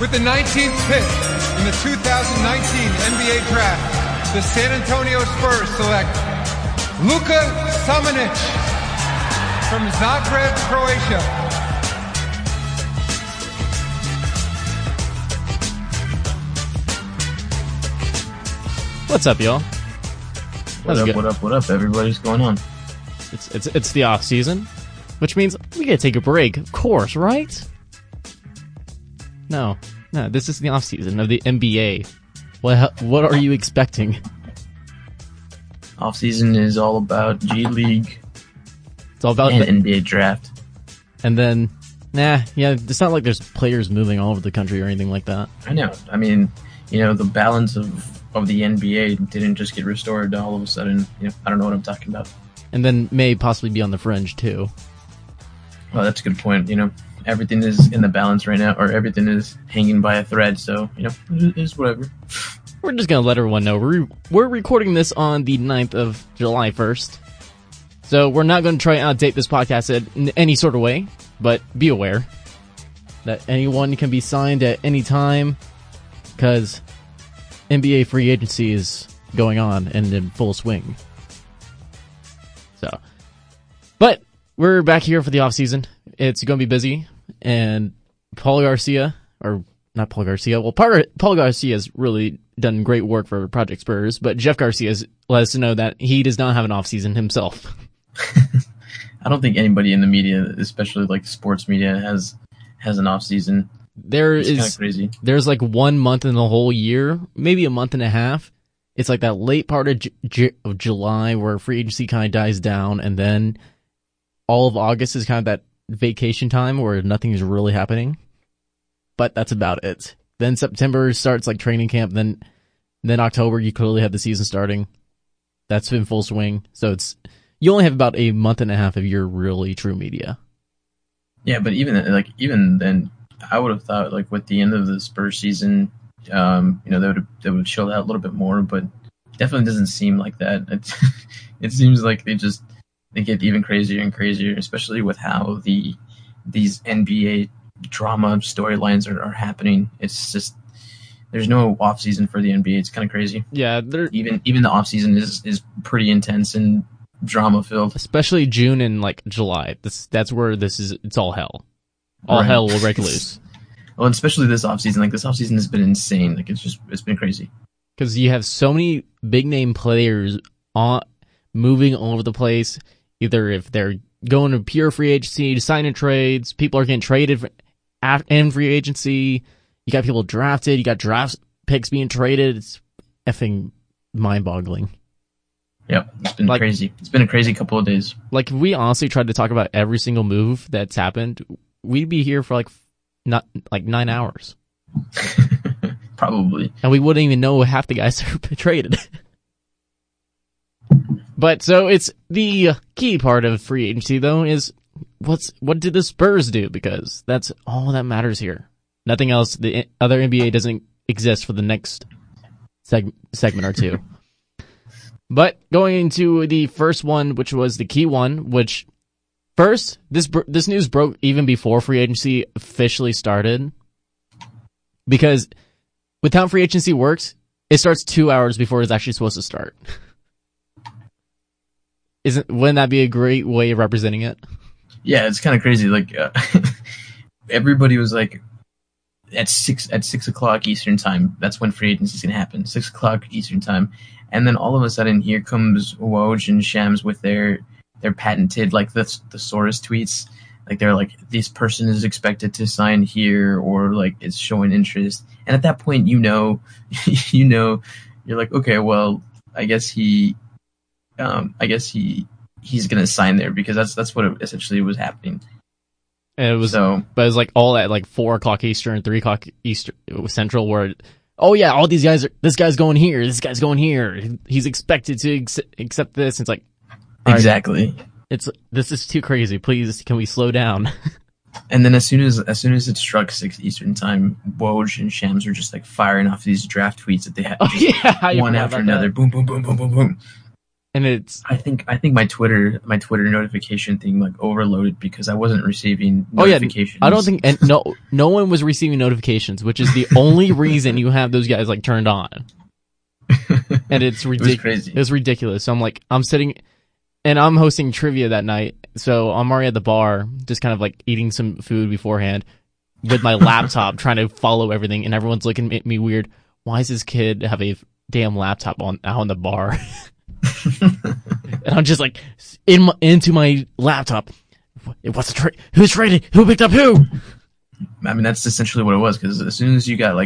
With the 19th pick in the 2019 NBA Draft, the San Antonio Spurs select Luka Šamanić from Zagreb, Croatia. What's up, y'all? What up, everybody's going on? It's the off season, which means we gotta take a break, of course, right? No, this is the off season of the NBA. What are you expecting? Off season is all about G League. It's all about the NBA draft. And then, it's not like there's players moving all over the country or anything like that. I know. I mean, the balance of the NBA didn't just get restored all of a sudden. I don't know what I'm talking about. And then may possibly be on the fringe, too. Oh, that's a good point. Everything is in the balance right now, or everything is hanging by a thread, so, it's whatever. We're just going to let everyone know. We're recording this on the 9th of July 1st, so we're not going to try and outdate this podcast in any sort of way, but be aware that anyone can be signed at any time, because NBA free agency is going on and in full swing. So, but we're back here for the offseason. It's going to be busy, and Paul Garcia's really done great work for Project Spurs, but Jeff Garcia let us know that he does not have an offseason himself. I don't think anybody in the media, especially like sports media, has an offseason. There's like 1 month in the whole year, maybe a month and a half. It's like that late part of July where free agency kind of dies down, and then all of August is kind of that vacation time where nothing is really happening. But that's about it. Then September starts like training camp. Then October you clearly have the season starting. That's in full swing. So you only have about a month and a half of your really true media. Yeah, but even then. I would have thought, with the end of the Spurs season, they would chill out a little bit more, but definitely doesn't seem like that. It seems like they get even crazier and crazier, especially with how these NBA drama storylines are happening. It's just there's no off season for the NBA. It's kind of crazy. Yeah, even the off season is pretty intense and drama filled, especially June and July. That's where it's all hell. All right. Hell will break loose. Well, especially this offseason. This offseason has been insane. It's been crazy. Because you have so many big-name players moving all over the place, either if they're going to pure free agency, signing trades, people are getting traded in free agency, you got people drafted, you got draft picks being traded. It's effing mind-boggling. Yep, it's been crazy. It's been a crazy couple of days. If we honestly tried to talk about every single move that's happened, we'd be here for 9 hours, probably, and we wouldn't even know half the guys are traded. But so it's the key part of free agency, though, is what did the Spurs do? Because that's all that matters here. Nothing else. The other NBA doesn't exist for the next segment or two. But going into the first one, which was the key one, which. First, this news broke even before free agency officially started, because with how free agency works, it starts 2 hours before it's actually supposed to start. Wouldn't that be a great way of representing it? Yeah, it's kind of crazy. Everybody was at 6 o'clock Eastern time. That's when free agency is gonna happen. 6 o'clock Eastern time, and then all of a sudden, here comes Woj and Shams with their patented, the Soros tweets. They're this person is expected to sign here, or, it's showing interest. And at that point, you're okay, well, I guess he's going to sign there, because that's what essentially was happening. And but it was, all at, 4 o'clock Eastern, 3 o'clock Eastern, Central, where, oh, yeah, all these guys this guy's going here, this guy's going here. He's expected to accept this. It's exactly. This is too crazy. Please, can we slow down? And then as soon as it struck 6 Eastern time, Woj and Shams were just firing off these draft tweets that they had, one after another. Boom, boom, boom, boom, boom, boom. And it's I think my Twitter notification thing like overloaded because I wasn't receiving notifications. Oh yeah, I don't think no one was receiving notifications, which is the only reason you have those guys like turned on. And it's ridiculous. It's ridiculous. So I'm like I'm sitting and I'm hosting trivia that night. So I'm already at the bar, just kind of like eating some food beforehand with my laptop trying to follow everything, and everyone's looking at me weird. Why does this kid have a damn laptop on the bar? And I'm just like into my laptop. What's the trade? Who's traded? Who picked up who? I mean, that's essentially what it was. Because as soon as you got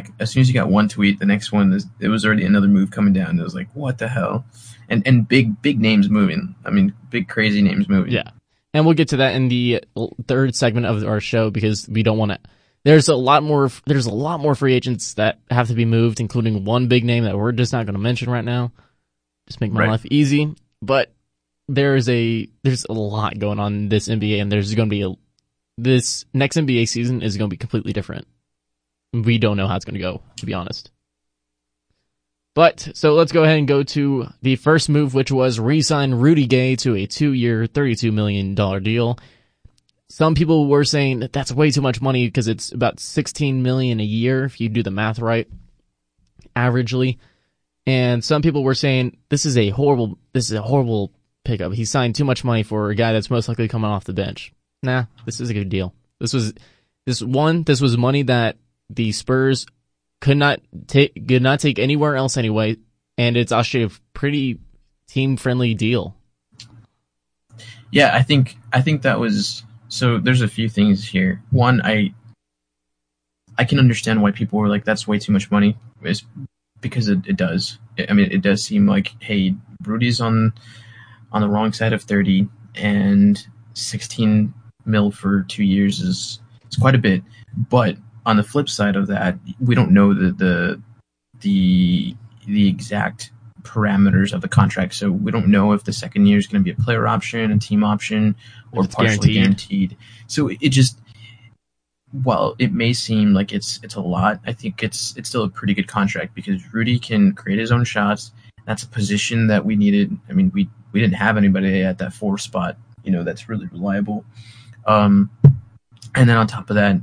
one tweet, the next one it was already another move coming down. It was like, what the hell? And big names moving. I mean, big crazy names moving. Yeah, and we'll get to that in the third segment of our show because we don't want to. There's a lot more free agents that have to be moved, including one big name that we're just not going to mention right now. Just make my life easy, but there's a lot going on in this NBA, and there's going to be this next NBA season is going to be completely different. We don't know how it's going to go, to be honest. But so let's go ahead and go to the first move, which was re-sign Rudy Gay to a 2-year, $32 million deal. Some people were saying that that's way too much money because it's about $16 million a year if you do the math right, averagely. And some people were saying this is a horrible pickup. He signed too much money for a guy that's most likely coming off the bench. Nah, this is a good deal. This was money that the Spurs could not take anywhere else anyway, and it's actually a pretty team friendly deal. Yeah, I think that was so. There's a few things here. One, I can understand why people were like, that's way too much money. Because it does. I mean, it does seem like, hey, Rudy's on the wrong side of 30, and 16 mil for 2 years is quite a bit. But on the flip side of that, we don't know the exact parameters of the contract, so we don't know if the second year is going to be a player option, a team option, or partially guaranteed. So it just. While it may seem like it's a lot, I think it's still a pretty good contract because Rudy can create his own shots. That's a position that we needed. I mean, we didn't have anybody at that 4 spot, that's really reliable. And then on top of that,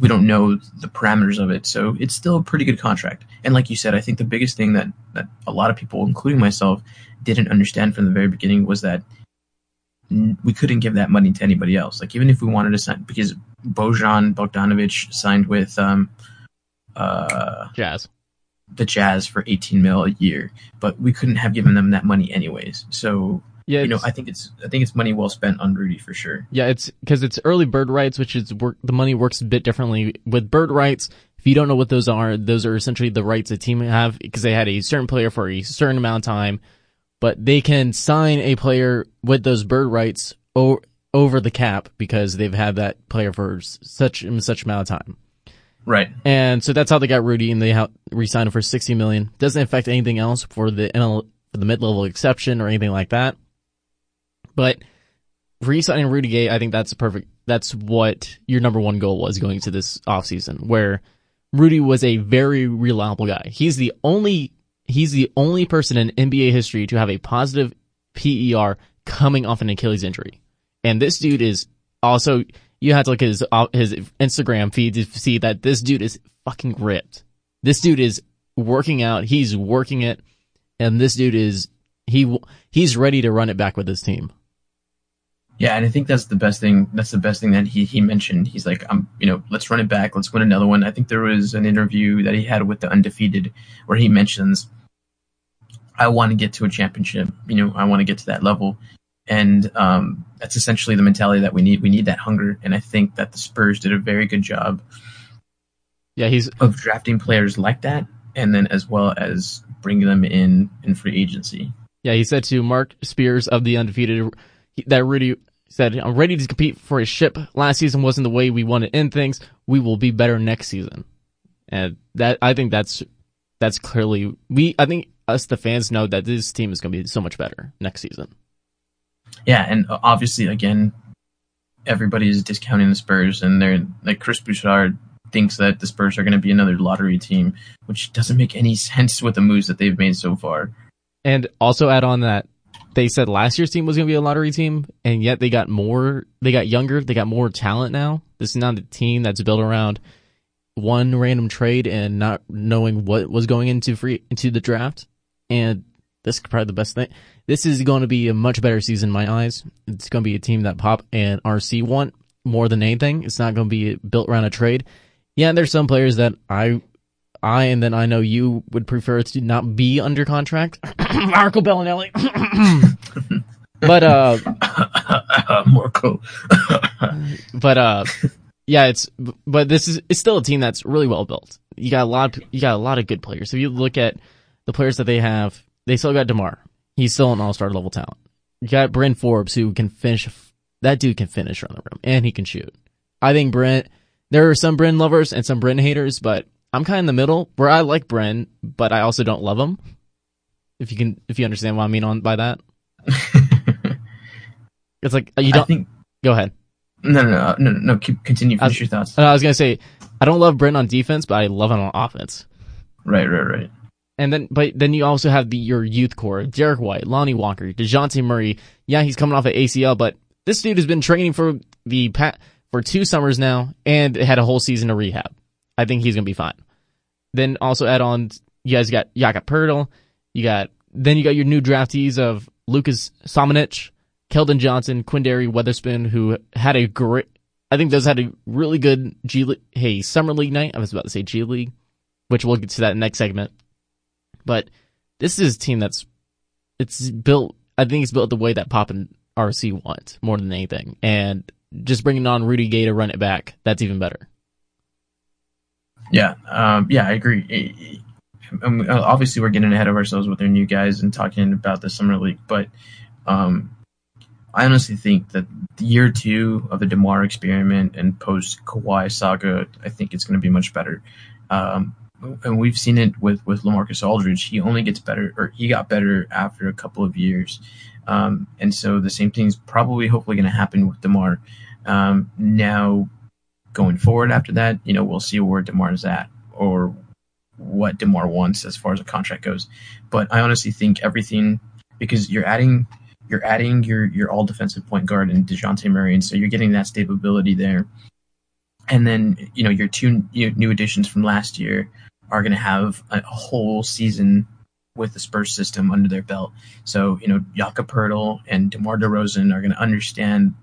we don't know the parameters of it. So it's still a pretty good contract. And like you said, I think the biggest thing that a lot of people, including myself, didn't understand from the very beginning was that we couldn't give that money to anybody else. Like, even if we wanted to sign, because Bojan Bogdanovic signed with the Jazz for 18 mil a year, but we couldn't have given them that money anyways. So, yeah, I think it's money well spent on Rudy for sure. Yeah, it's because it's early bird rights, which is the money works a bit differently with bird rights. If you don't know what those are essentially the rights a team have because they had a certain player for a certain amount of time. But they can sign a player with those bird rights over the cap because they've had that player for such amount of time. Right. And so that's how they got Rudy, and they re-signed him for $60 million. Doesn't affect anything else for the mid-level exception or anything like that. But re-signing Rudy Gay, I think that's perfect. That's what your number one goal was going to this offseason, where Rudy was a very reliable guy. He's the only person in NBA history to have a positive PER coming off an Achilles injury. And this dude is also, you have to look at his Instagram feed to see that this dude is fucking ripped. This dude is working out. He's working it. And this dude is, he's ready to run it back with his team. Yeah, and I think that's the best thing. That's the best thing that he mentioned. He's like, let's run it back. Let's win another one. I think there was an interview that he had with the Undefeated where he mentions, I want to get to a championship. I want to get to that level. And that's essentially the mentality that we need. We need that hunger. And I think that the Spurs did a very good job of drafting players like that, and then as well as bringing them in free agency. Yeah, he said to Mark Spears of the Undefeated that Rudy said, I'm ready to compete for a ship. Last season wasn't the way we wanted to end things. We will be better next season. And that, I think that's clearly, I think us, the fans, know that this team is going to be so much better next season. Yeah. And obviously, again, everybody is discounting the Spurs, and they're like, Chris Bouchard thinks that the Spurs are going to be another lottery team, which doesn't make any sense with the moves that they've made so far. And also add on that they said last year's team was going to be a lottery team, and yet they got more. They got younger. They got more talent now. This is not a team that's built around one random trade and not knowing what was going into the draft. And this is probably the best thing. This is going to be a much better season in my eyes. It's going to be a team that Pop and RC want more than anything. It's not going to be built around a trade. Yeah, there's some players that I and then I know you would prefer to not be under contract. Marco Bellinelli. But Marco. But yeah, it's but this is it's still a team that's really well built. You got a lot of good players. If you look at the players that they have, they still got DeMar. He's still an all-star level talent. You got Bryn Forbes, who can finish. That dude can finish around the rim, and he can shoot. I think Bryn. There are some Bryn lovers and some Bryn haters, but I'm kind of in the middle where I like Bryn, but I also don't love him. If you understand what I mean by that, it's like you don't. Go ahead. No. Continue. Finish your thoughts. I was gonna say I don't love Bryn on defense, but I love him on offense. Right. And then, but then you also have your youth core: Derek White, Lonnie Walker, DeJounte Murray. Yeah, he's coming off an ACL, but this dude has been training for 2 summers now, and had a whole season to rehab. I think he's gonna be fine. Then also add on, you got Pirtle, you got your new draftees of Luka Šamanić, Keldon Johnson, Quinndary Weatherspoon, who had a great. I think those had a really good summer league night. I was about to say G League, which we'll get to that in the next segment. But this is a team that's built. I think it's built the way that Pop and RC want more than anything, and just bringing on Rudy Gay to run it back. That's even better. Yeah, I agree. Obviously, we're getting ahead of ourselves with our new guys and talking about the summer league, but I honestly think that year 2 of the DeMar experiment and post Kawhi saga, I think it's going to be much better. And we've seen it with LaMarcus Aldridge. He only gets better, or he got better after a couple of years. And so the same thing's probably hopefully going to happen with DeMar. Now, going forward after that, we'll see where DeMar is at or what DeMar wants as far as a contract goes. But I honestly think everything, because you're adding your all defensive point guard and DeJounte Murray, and so you're getting that stability there. And then your 2 new additions from last year are going to have a whole season with the Spurs system under their belt. So Jakob Poeltl and DeMar DeRozan are going to understand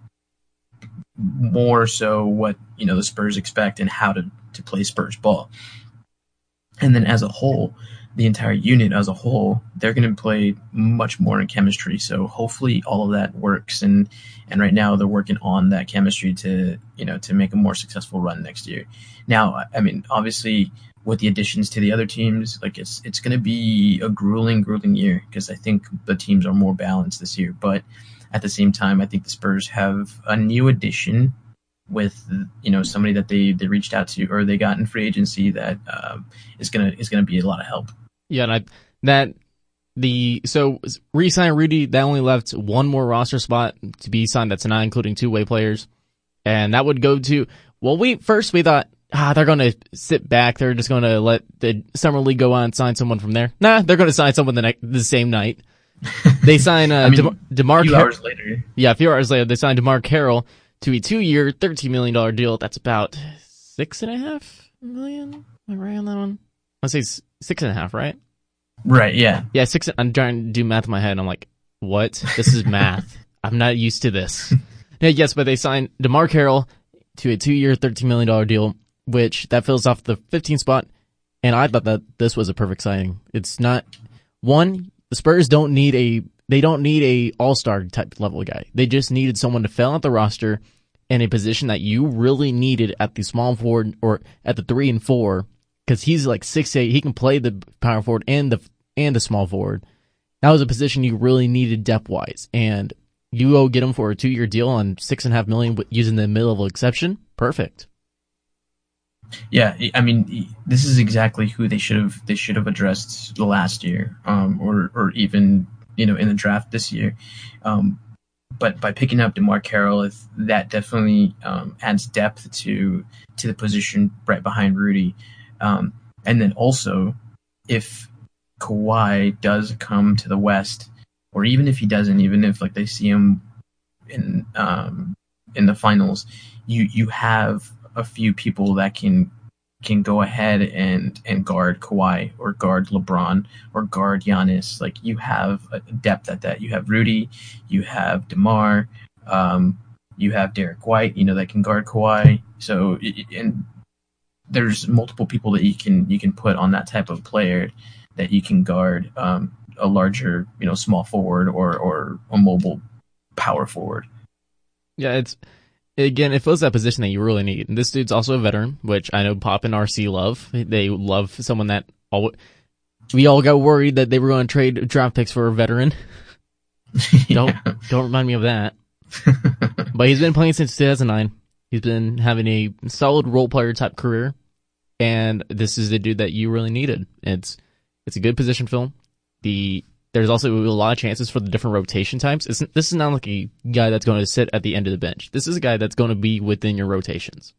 more so what the Spurs expect and how to play Spurs ball. And then as a whole, the entire unit as a whole, they're going to play much more in chemistry. So hopefully all of that works. And right now they're working on that chemistry to make a more successful run next year. Now, I mean, obviously with the additions to the other teams, like it's going to be a grueling year because I think the teams are more balanced this year. But at the same time, I think the Spurs have a new addition with somebody that they reached out to or they got in free agency that is gonna be a lot of help. Yeah, and re-sign Rudy, that only left 1 more roster spot to be signed that's not including 2-way players. And that would go to, we thought, they're going to sit back. They're just going to let the Summer League go on and sign someone from there. Nah, they're going to sign someone the same night. They sign DeMar Carroll. A few hours later, they signed DeMar Carroll to a 2-year, $13 million deal. That's about $6.5 million. Am I right on that one? I say 6.5, right? Right, yeah. Yeah, 6. I'm trying to do math in my head, and I'm like, what? This is math. I'm not used to this. Yeah, yes, but they signed DeMar Carroll to a 2-year, $13 million deal, which that fills off the 15th spot, and I thought that this was a perfect signing. It's not... One, the Spurs don't need a all-star type level guy. They just needed someone to fill out the roster in a position that you really needed at the small forward or at the 3 and 4, because he's like 6'8". He can play the power forward and the small forward. That was a position you really needed depth-wise. And you go get him for a 2-year deal on $6.5 million using the mid-level exception. Perfect. Yeah, I mean, this is exactly who they should have addressed the last year, or even in the draft this year. But by picking up DeMar Carroll, that definitely adds depth to the position right behind Rudy. And then also, if Kawhi does come to the West, or even if he doesn't, even if like they see him in the finals, you have a few people that can go ahead and guard Kawhi or guard LeBron or guard Giannis. Like, you have a depth at that. You have Rudy, you have DeMar, you have Derek White, you know, that can guard Kawhi. So, and there's multiple people that you can put on that type of player that you can guard a larger, you know, small forward or a mobile power forward. Yeah, it fills that position that you really need. And this dude's also a veteran, which I know Pop and RC love. They love someone that we all got worried that they were going to trade draft picks for a veteran. Don't remind me of that. But he's been playing since 2009. He's been having a solid role player type career, and this is the dude that you really needed. It's a good position film. There's also a lot of chances for the different rotation types. This is not like a guy that's going to sit at the end of the bench. This is a guy that's going to be within your rotations.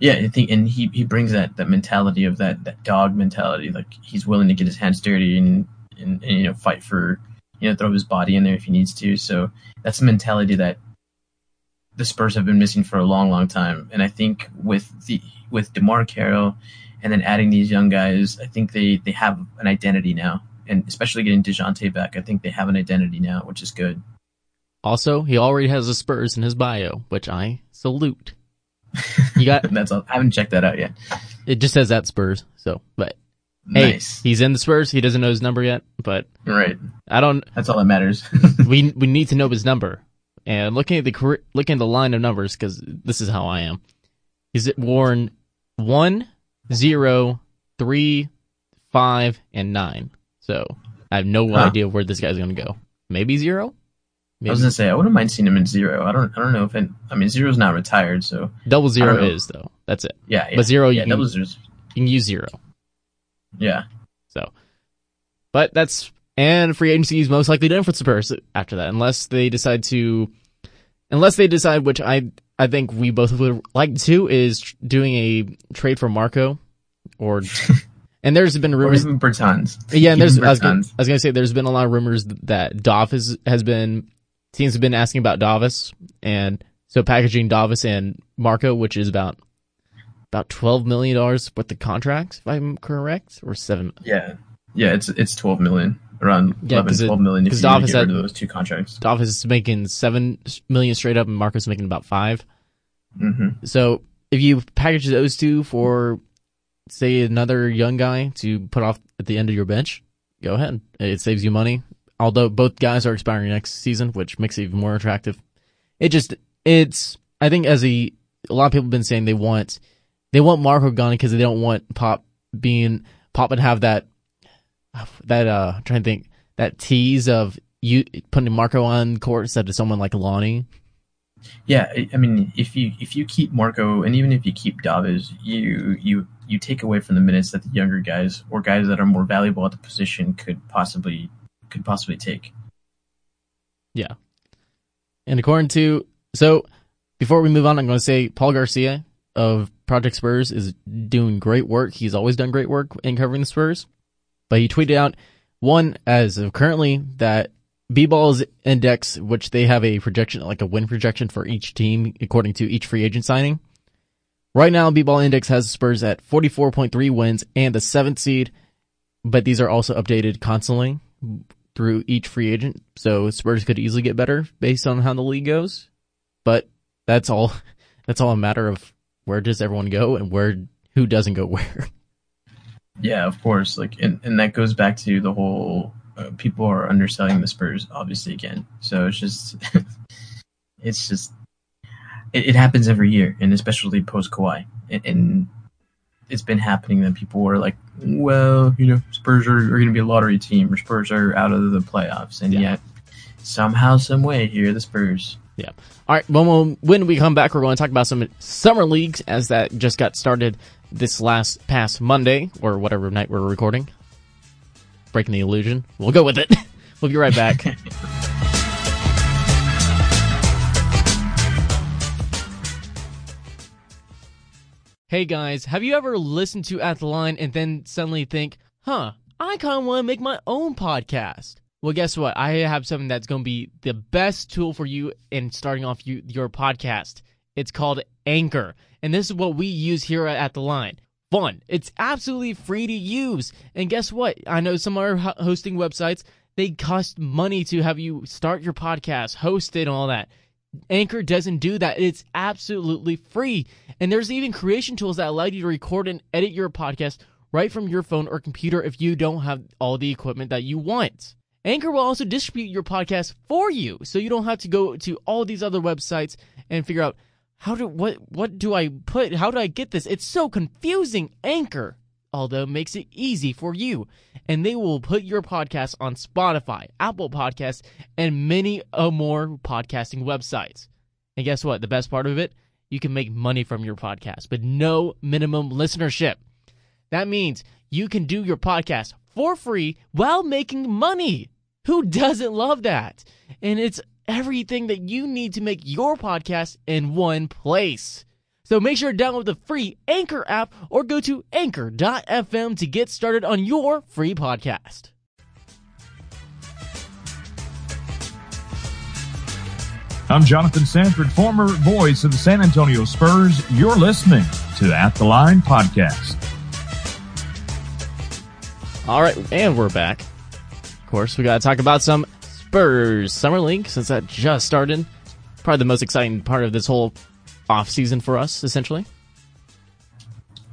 Yeah, I think, and he brings that mentality of that dog mentality. Like, he's willing to get his hands dirty and you know, fight for, you know, throw his body in there if he needs to. So that's the mentality that the Spurs have been missing for a long, long time. And I think with DeMar Carroll and then adding these young guys, I think they have an identity now. And especially getting DeJounte back, I think they have an identity now, which is good. Also, he already has the Spurs in his bio, which I salute. You got that's all. I haven't checked that out yet. It just says that Spurs. So, but nice. Hey, he's in the Spurs. He doesn't know his number yet, but right. I don't. That's all that matters. we need to know his number. And looking at the line of numbers, because this is how I am. He's worn 1, 0, 3, 5, and 9. So I have no idea where this guy's going to go. Maybe 0? Maybe. I was going to say, I wouldn't mind seeing him in 0. I don't know if it... I mean, 0's not retired, so... 00 is, though. That's it. Yeah. But 0, you can use 0. Yeah. So... But that's... And free agency is most likely done for the Spurs after that, unless they decide to... Unless they decide, which I think we both would like to, is doing a trade for Marco, or... And there's been rumors. Even Bertans. Yeah, and I was gonna say there's been a lot of rumors that Davis teams have been asking about Davis, and so packaging Davis and Marco, which is about $12 million worth of contracts, if I'm correct, or 7. Yeah, it's 12 million around 11, 12 million. Because Davis had those two contracts. Davis is making 7 million straight up, and Marco's making about 5. Mm-hmm. So if you package those two for, say, another young guy to put off at the end of your bench, go ahead. It saves you money. Although both guys are expiring next season, which makes it even more attractive. I think a lot of people have been saying they want Marco gone because they don't want Pop would have that tease of you putting Marco on court instead of someone like Lonnie. Yeah, I mean, if you keep Marco, and even if you keep Davis, you take away from the minutes that the younger guys or guys that are more valuable at the position could possibly take. Yeah, and before we move on, I'm going to say Paul Garcia of Project Spurs is doing great work. He's always done great work in covering the Spurs, but he tweeted out as of currently that B-Ball's index, which they have a projection, like a win projection for each team according to each free agent signing. Right now, B-Ball Index has Spurs at 44.3 wins and the 7th seed, but these are also updated constantly through each free agent, so Spurs could easily get better based on how the league goes. But that's all a matter of where does everyone go and who doesn't go where. Yeah, of course. Like, and that goes back to the whole... people are underselling the Spurs, obviously, again. So it happens every year, and especially post Kawhi. And it's been happening that people were like, well, you know, Spurs are going to be a lottery team, or Spurs are out of the playoffs, and yet somehow, some way, here are the Spurs. Yeah. All right. Well, when we come back, we're going to talk about some summer leagues, as that just got started this last past Monday, or whatever night we're recording. Breaking the illusion. We'll go with it. We'll be right back. Hey guys, have you ever listened to At The Line and then suddenly think, I kind of want to make my own podcast? Well, guess what? I have something that's going to be the best tool for you in starting off your podcast. It's called Anchor, and this is what we use here at The Line. Fun. It's absolutely free to use, and guess what? I know some other hosting websites, they cost money to have you start your podcast, host it, and all that. Anchor doesn't do that. It's absolutely free, and there's even creation tools that allow you to record and edit your podcast right from your phone or computer if you don't have all the equipment that you want. Anchor will also distribute your podcast for you, so you don't have to go to all these other websites and figure out how do I get this? It's so confusing. Anchor, although, makes it easy for you, and they will put your podcast on Spotify, Apple Podcasts, and many more podcasting websites. And guess what? The best part of it, you can make money from your podcast with no minimum listenership. That means you can do your podcast for free while making money. Who doesn't love that? And it's everything that you need to make your podcast in one place. So make sure to download the free Anchor app or go to anchor.fm to get started on your free podcast. I'm Jonathan Sanford, former voice of the San Antonio Spurs. You're listening to At The Line Podcast. All right, and we're back. Of course, we got to talk about some Spurs Summer League, since that just started. Probably the most exciting part of this whole offseason for us, essentially.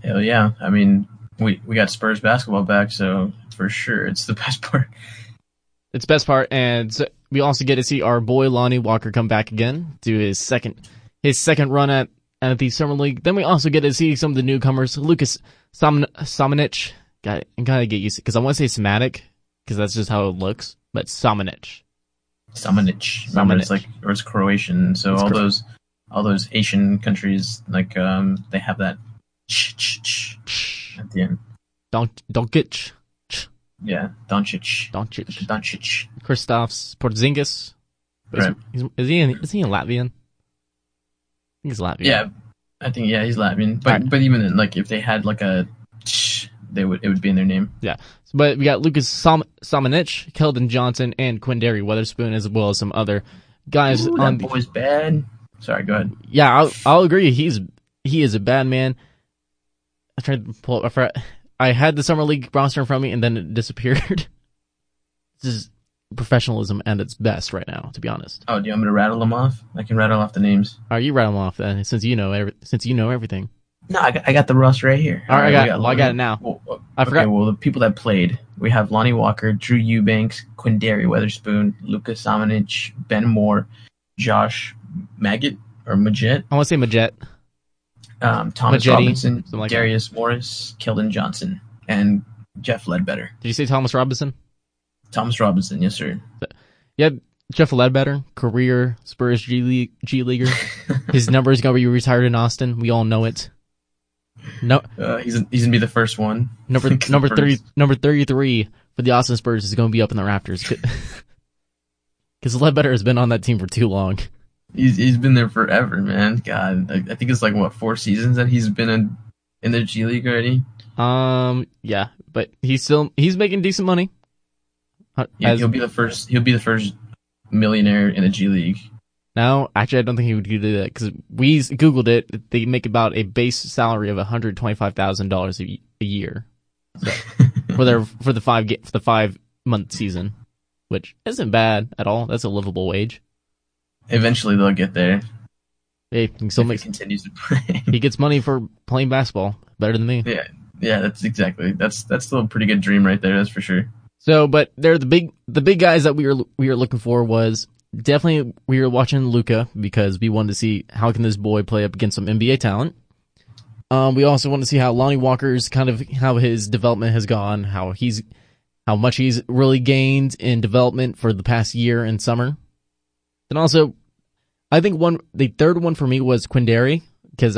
Hell yeah. I mean, we got Spurs basketball back, so for sure it's the best part. It's the best part, and so we also get to see our boy Lonnie Walker come back again, do his second run at the Summer League. Then we also get to see some of the newcomers, Luka Šamanić. I gotta get used to it, because I want to say Somatic, because that's just how it looks, but Šamanić. Šamanić. Remember, it's like, or it's Croatian, so it's all those Asian countries, like, they have that ch at the end. Doncic. Yeah, Doncic. Kristaps Porzingis. Right. Is he Latvian? I think he's Latvian. Yeah, he's Latvian. But right. But even, like, if they had, like, a it would be in their name. Yeah. But we got Luka Šamanić, Keldon Johnson, and Quinndary Weatherspoon, as well as some other guys. Ooh, on that boy's bad. Sorry, go ahead. Yeah, I'll agree. He is a bad man. I tried to pull up. I had the Summer League roster in front of me, and then it disappeared. This is professionalism at its best right now, to be honest. Oh, do you want me to rattle them off? I can rattle off the names. All right, you rattle them off then, since you know everything. No, I got the roster right here. All right, I got it now. Well, I forgot. Okay, well, the people that played, we have Lonnie Walker, Drew Eubanks, Quinndary Weatherspoon, Luka Šamanić, Ben Moore, Josh Maggot or Maget. I want to say Maget. Thomas Magetti, Robinson, like Darius that. Morris, Keldon Johnson, and Jeff Ledbetter. Did you say Thomas Robinson? Thomas Robinson, yes, sir. Yeah, Jeff Ledbetter, career Spurs G Leaguer. His number is going to be retired in Austin. We all know it. No, he's gonna be the first one. Number 33 for the Austin Spurs is gonna be up in the Raptors, because Ledbetter has been on that team for too long. He's been there forever, man. God, I think it's like what, 4 seasons that he's been in the G League already. Yeah, but he's making decent money. Yeah, he'll be the first millionaire in the G League. No, actually, I don't think he would do that, because we Googled it. They make about a base salary of $125,000 a year, so, for the 5-month season, which isn't bad at all. That's a livable wage. Eventually, they'll get there. Hey, he continues to play. He gets money for playing basketball. Better than me. Yeah, that's exactly. That's still a pretty good dream right there. That's for sure. So, but they're the big guys that we were looking for was. Definitely, we were watching Luka because we wanted to see how can this boy play up against some NBA talent. We also want to see how Lonnie Walker's kind of how his development has gone, how much he's really gained in development for the past year and summer. And also, I think the third one for me was Quinndary, because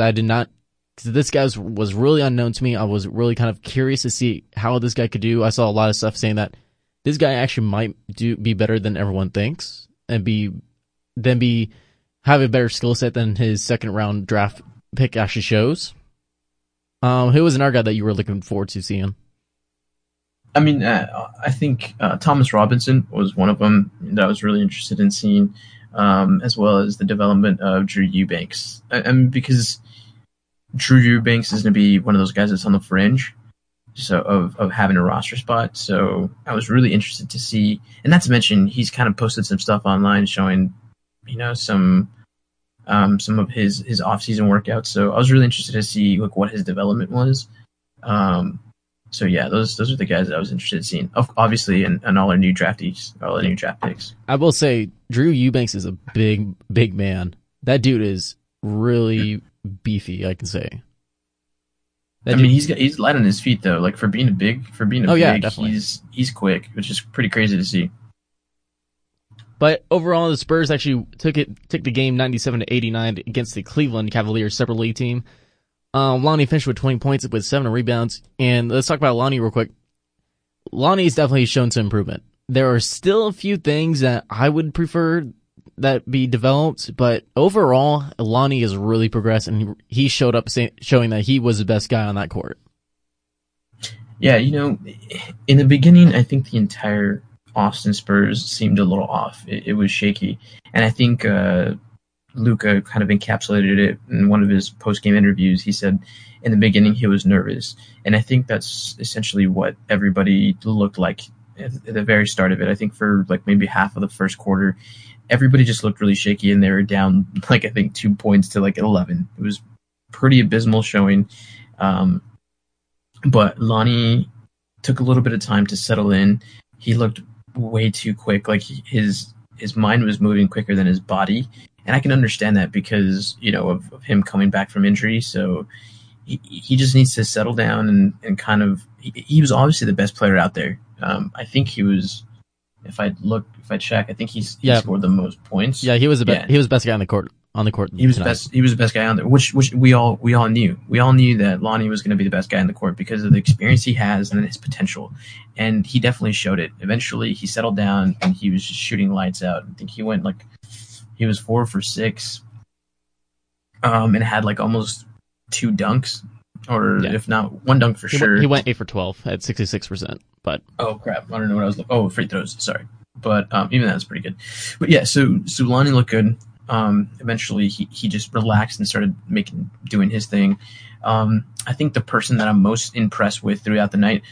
this guy was really unknown to me. I was really kind of curious to see how this guy could do. I saw a lot of stuff saying that this guy actually might be better than everyone thinks. And have a better skill set than his second round draft pick actually shows. Who was another guy that you were looking forward to seeing? I mean, I think Thomas Robinson was one of them that I was really interested in seeing, as well as the development of Drew Eubanks. I mean, because Drew Eubanks is going to be one of those guys that's on the fringe, so of having a roster spot. So I was really interested to see, and not to mention he's kind of posted some stuff online showing, you know, some of his off-season workouts. So I was really interested to see like what his development was. So yeah, those are the guys that I was interested in seeing. Obviously, and all our new draftees, all our new draft picks. I will say Drew Eubanks is a big man. That dude is really beefy, I can say. He's light on his feet though. Like for being a big, definitely. He's quick, which is pretty crazy to see. But overall, the Spurs actually took the game 97-89 against the Cleveland Cavaliers separate league team. Lonnie finished with 20 points with 7 rebounds. And let's talk about Lonnie real quick. Lonnie's definitely shown some improvement. There are still a few things that I would prefer that be developed, but overall, Lonnie has really progressed, and he showed up showing that he was the best guy on that court. Yeah, you know, in the beginning, I think the entire Austin Spurs seemed a little off. It was shaky. And I think Luka kind of encapsulated it in one of his post-game interviews. He said in the beginning he was nervous. And I think that's essentially what everybody looked like at the very start of it. I think for like maybe half of the first quarter, everybody just looked really shaky, and they were down like I think 2 points to like 11. It was pretty abysmal showing. But Lonnie took a little bit of time to settle in. He looked way too quick. Like his mind was moving quicker than his body. And I can understand that because, you know, of him coming back from injury. So he just needs to settle down and kind of – he was obviously the best player out there. I think he was – if I check, I think he scored the most points. Yeah, he was he was the best guy on the court. He was the best guy on there, which we all knew. We all knew that Lonnie was going to be the best guy on the court because of the experience he has and his potential, and he definitely showed it. Eventually, he settled down and he was just shooting lights out. I think he was 4 for 6, and had like almost 2 dunks, or if not one dunk for sure. He went 8 for 12 at 66%. But oh crap, I don't know what I was looking. Oh, free throws. Sorry, but even that was pretty good. But yeah, so Lonnie looked good. Eventually he just relaxed and started doing his thing. I think the person that I'm most impressed with throughout the night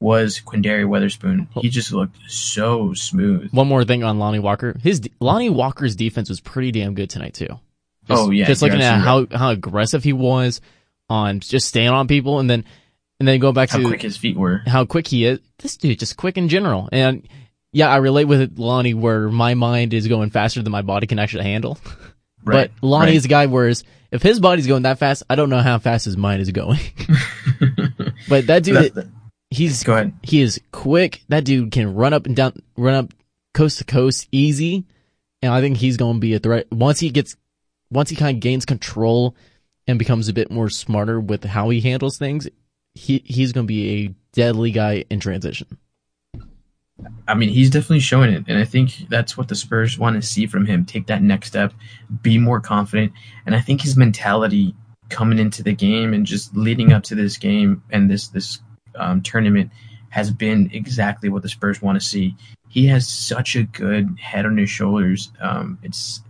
was Quinndary Weatherspoon. He just looked so smooth. One more thing on Lonnie Walker. Lonnie Walker's defense was pretty damn good tonight too. Just looking at how aggressive he was on just staying on people and then go back to how quick his feet were. How quick he is. This dude just quick in general. And yeah, I relate with Lonnie where my mind is going faster than my body can actually handle. Right, but Lonnie is a guy whereas if his body's going that fast, I don't know how fast his mind is going. But that dude, he is quick. That dude can run up and down, run up coast to coast easy. And I think he's going to be a threat once he kind of gains control and becomes a bit more smarter with how he handles things. He's going to be a deadly guy in transition. I mean, he's definitely showing it, and I think that's what the Spurs want to see from him. Take that next step, be more confident, and I think his mentality coming into the game and just leading up to this game and this tournament has been exactly what the Spurs want to see. He has such a good head on his shoulders.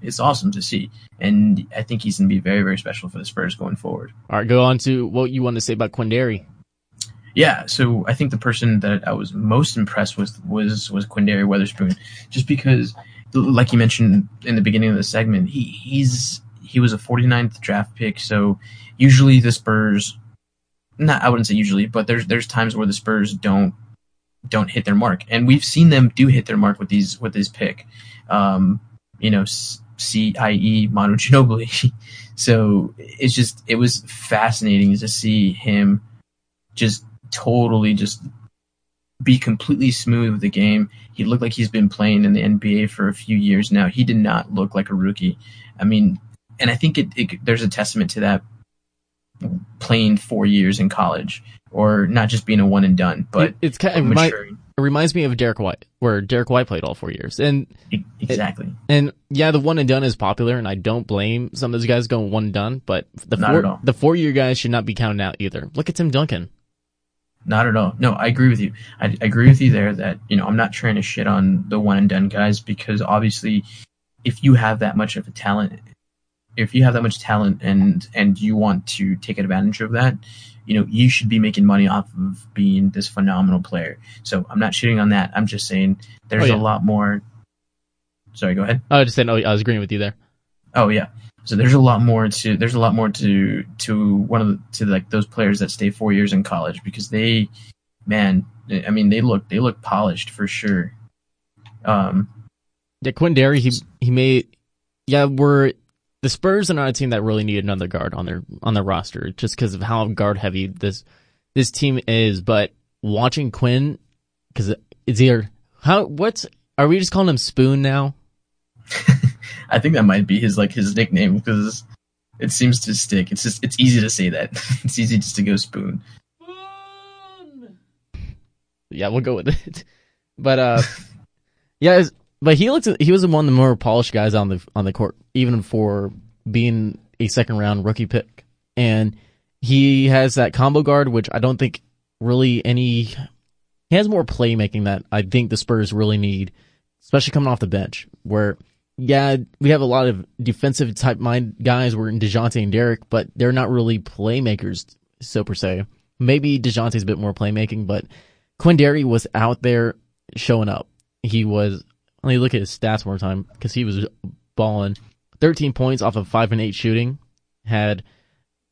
It's awesome to see, and I think he's going to be very, very special for the Spurs going forward. All right, go on to what you want to say about Quinndary. Yeah, so I think the person that I was most impressed with was Quinndary Weatherspoon, just because, like you mentioned in the beginning of the segment, he was a 49th draft pick. So usually the Spurs, I wouldn't say usually, but there's times where the Spurs don't hit their mark, and we've seen them do hit their mark with this pick, you know, C.I.E. Manu Ginobili. So it was fascinating to see him just totally just be completely smooth with the game. He looked like he's been playing in the NBA for a few years now. He did not look like a rookie. I mean, and I think there's a testament to that playing 4 years in college or not just being a one and done, but it's kind of maturing. It reminds me of Derek White, where Derek White played all 4 years. And exactly. And yeah, the one and done is popular, and I don't blame some of those guys going one and done, but the 4 year guys should not be counted out either. Look at Tim Duncan. Not at all. No, I agree with you. I agree with you there that, you know, I'm not trying to shit on the one and done guys, because obviously if you have that much of a talent, if you have that much talent and you want to take advantage of that, you know, you should be making money off of being this phenomenal player. So I'm not shitting on that. I'm just saying there's a lot more. Sorry, go ahead. I was just saying, I was agreeing with you there. Oh yeah. So there's a lot more to like those players that stay 4 years in college, because they, man, I mean, they look polished for sure. Yeah, Quinndary, the Spurs are not a team that really need another guard on their roster just because of how guard heavy this team is. But watching Quinn, because it's either are we just calling him Spoon now? I think that might be his nickname, because it seems to stick. It's easy to say that. It's easy just to go Spoon. Yeah, we'll go with it. But but he was one of the more polished guys on the court, even for being a second round rookie pick. And he has that combo guard, which I don't think really any. He has more playmaking that I think the Spurs really need, especially coming off the bench, where. Yeah, we have a lot of defensive type mind guys. We're in DeJounte and Derek, but they're not really playmakers, so per se. Maybe DeJounte's a bit more playmaking, but Quinndary was out there showing up. He was. Let me look at his stats one more time, because he was balling. 13 points off of 5 and 8 shooting.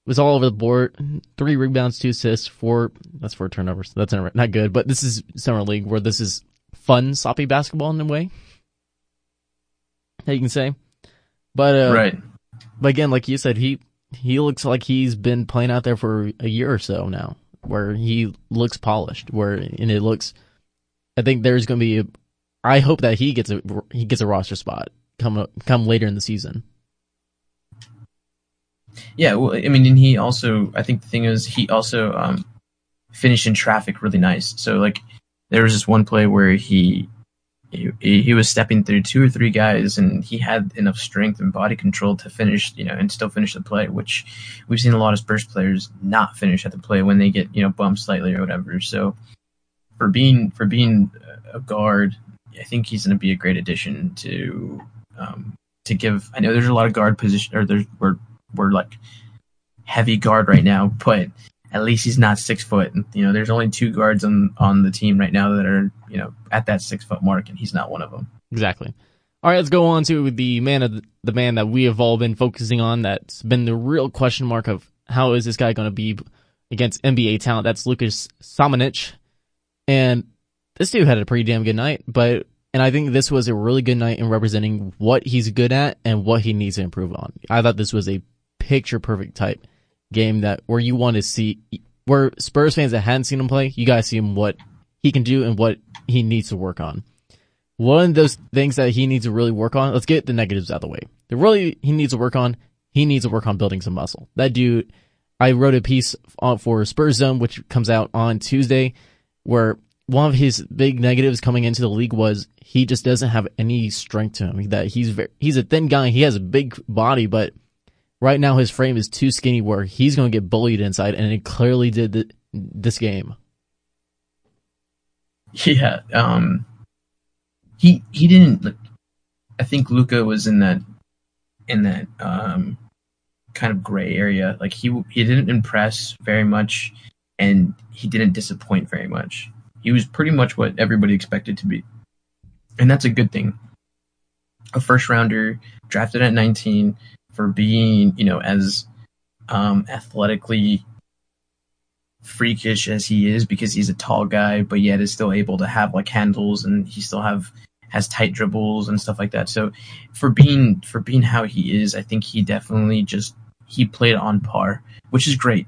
Was all over the board. 3 rebounds, 2 assists, 4. That's 4 turnovers. That's not good. But this is summer league, where this is fun, sloppy basketball in a way. You can say, but right. But again, like you said, he looks like he's been playing out there for a year or so now, where he looks polished. I think there's going to be. I hope that he gets a roster spot come later in the season. Yeah, well, I mean, and he also. I think the thing is, he also finished in traffic really nice. So like, there was this one play where he was stepping through 2 or 3 guys, and he had enough strength and body control to finish, you know, and still finish the play, which we've seen a lot of Spurs players not finish at the play when they get, you know, bumped slightly or whatever. So for being a guard, I think he's going to be a great addition to give. I know there's a lot of guard position, or we're like heavy guard right now, but at least he's not 6 foot. You know, there's only 2 guards on the team right now that are, you know, at that 6 foot mark, and he's not one of them. Exactly. All right, let's go on to the man that we have all been focusing on. That's been the real question mark of how is this guy going to be against NBA talent. That's Luka Šamanić, and this dude had a pretty damn good night. And I think this was a really good night in representing what he's good at and what he needs to improve on. I thought this was a picture perfect type game where you want to see, where Spurs fans that hadn't seen him play, you guys see him what he can do and what he needs to work on. One of those things that he needs to really work on, let's get the negatives out of the way. He needs to work on building some muscle. That dude, I wrote a piece for Spurs Zone, which comes out on Tuesday, where one of his big negatives coming into the league was he just doesn't have any strength to him. That he's a thin guy, he has a big body, but right now, his frame is too skinny where he's going to get bullied inside, and it clearly did this game. Yeah, he didn't. Like, I think Luka was in that kind of gray area. Like he didn't impress very much, and he didn't disappoint very much. He was pretty much what everybody expected to be, and that's a good thing. A first rounder drafted at 19. For being, you know, as athletically freakish as he is, because he's a tall guy, but yet is still able to have like handles, and he still has tight dribbles and stuff like that. So for being how he is, I think he definitely he played on par, which is great.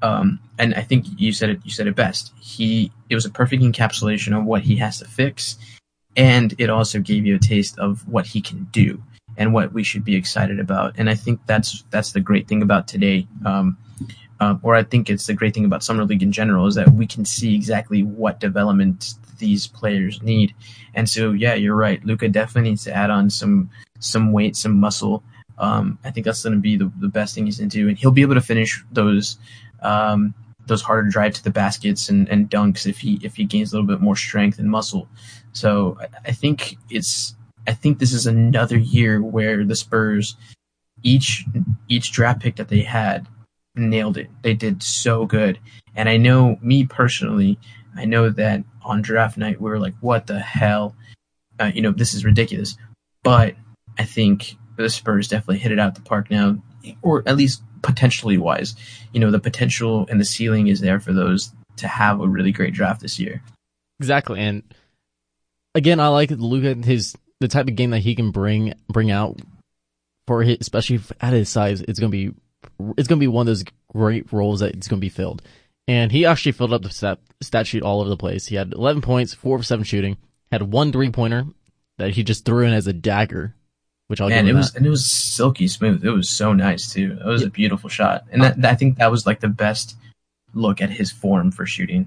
And I think you said it best. It was a perfect encapsulation of what he has to fix, and it also gave you a taste of what he can do. And what we should be excited about, and I think that's the great thing about today, or I think it's the great thing about Summer League in general, is that we can see exactly what development these players need. And so, yeah, you're right. Luka definitely needs to add on some weight, some muscle. I think that's going to be the best thing he's going to do, and he'll be able to finish those those harder drive to the baskets and dunks if he gains a little bit more strength and muscle. So I think this is another year where the Spurs, each draft pick that they had, nailed it. They did so good. And I know, me personally, I know that on draft night we were like, what the hell? This is ridiculous. But I think the Spurs definitely hit it out the park now, or at least potentially wise. The potential and the ceiling is there for those to have a really great draft this year. Exactly. And again, I like Luka and the type of game that he can bring out for his, especially at his size. It's gonna be one of those great roles that it's gonna be filled. And he actually filled up the stat sheet all over the place. He had 11 points, 4 for 7 shooting, had 1 3-pointer that he just threw in as a dagger, which I'll give him that. And it was silky smooth. It was so nice too. It was a beautiful shot, and I think that was like the best look at his form for shooting.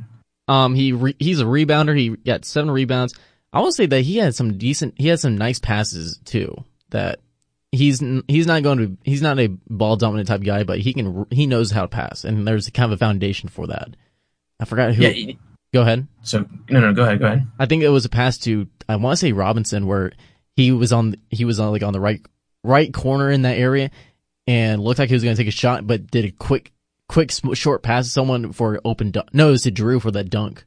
He's a rebounder. He got 7 rebounds. I will say that he had some nice passes too. That he's not a ball dominant type guy, but he knows how to pass, and there's kind of a foundation for that. I forgot who. Yeah, go ahead. So no, go ahead. I think it was a pass to, I want to say, Robinson, where he was on the right corner in that area, and looked like he was going to take a shot, but did a quick short pass to someone for an open dunk. No, it was to Drew for that dunk.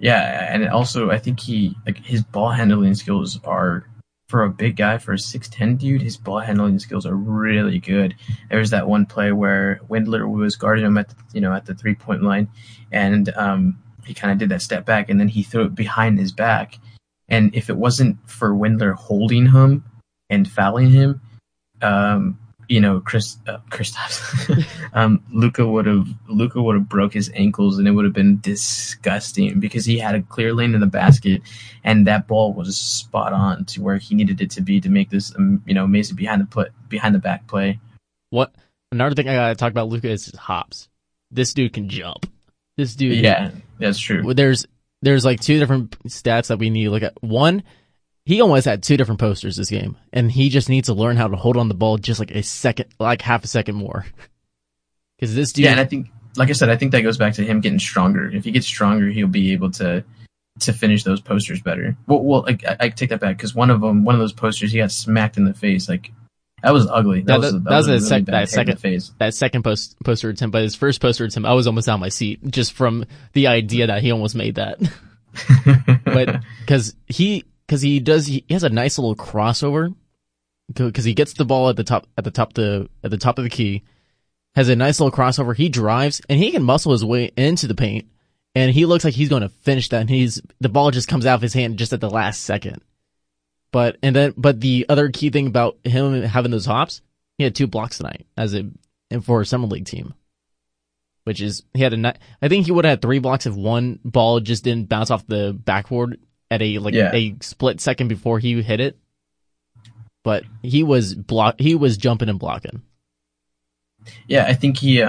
Yeah, and also I think his ball handling skills are, for a big guy, for a 6'10" dude, his ball handling skills are really good. There was that one play where Wendler was guarding him at the 3-point line, and he kind of did that step back, and then he threw it behind his back. And if it wasn't for Wendler holding him and fouling him, Kristaps, Luka would have broke his ankles, and it would have been disgusting, because he had a clear lane in the basket, and that ball was spot on to where he needed it to be to make this amazing behind the back play. What another thing I gotta talk about Luka is his hops. This dude can jump. This dude, yeah, that's true. There's like 2 different stats that we need to look at. One, he almost had 2 different posters this game, and he just needs to learn how to hold on the ball just like half a second more. Because this dude, yeah, and I think, like I said, I think that goes back to him getting stronger. If he gets stronger, he'll be able to finish those posters better. Well, I take that back, because one of those posters, he got smacked in the face. Like, that was ugly. That second poster attempt, but his first poster attempt, I was almost out of my seat just from the idea that he almost made that. But because he has a nice little crossover, because he gets the ball at the top of the key, has a nice little crossover. He drives, and he can muscle his way into the paint, and he looks like he's going to finish that. And the ball just comes out of his hand just at the last second. But the other key thing about him having those hops, he had 2 blocks tonight for a summer league team, which is I think he would have had 3 blocks if one ball just didn't bounce off the backboard at a split second before he hit it. But he was jumping and blocking. Yeah, I think he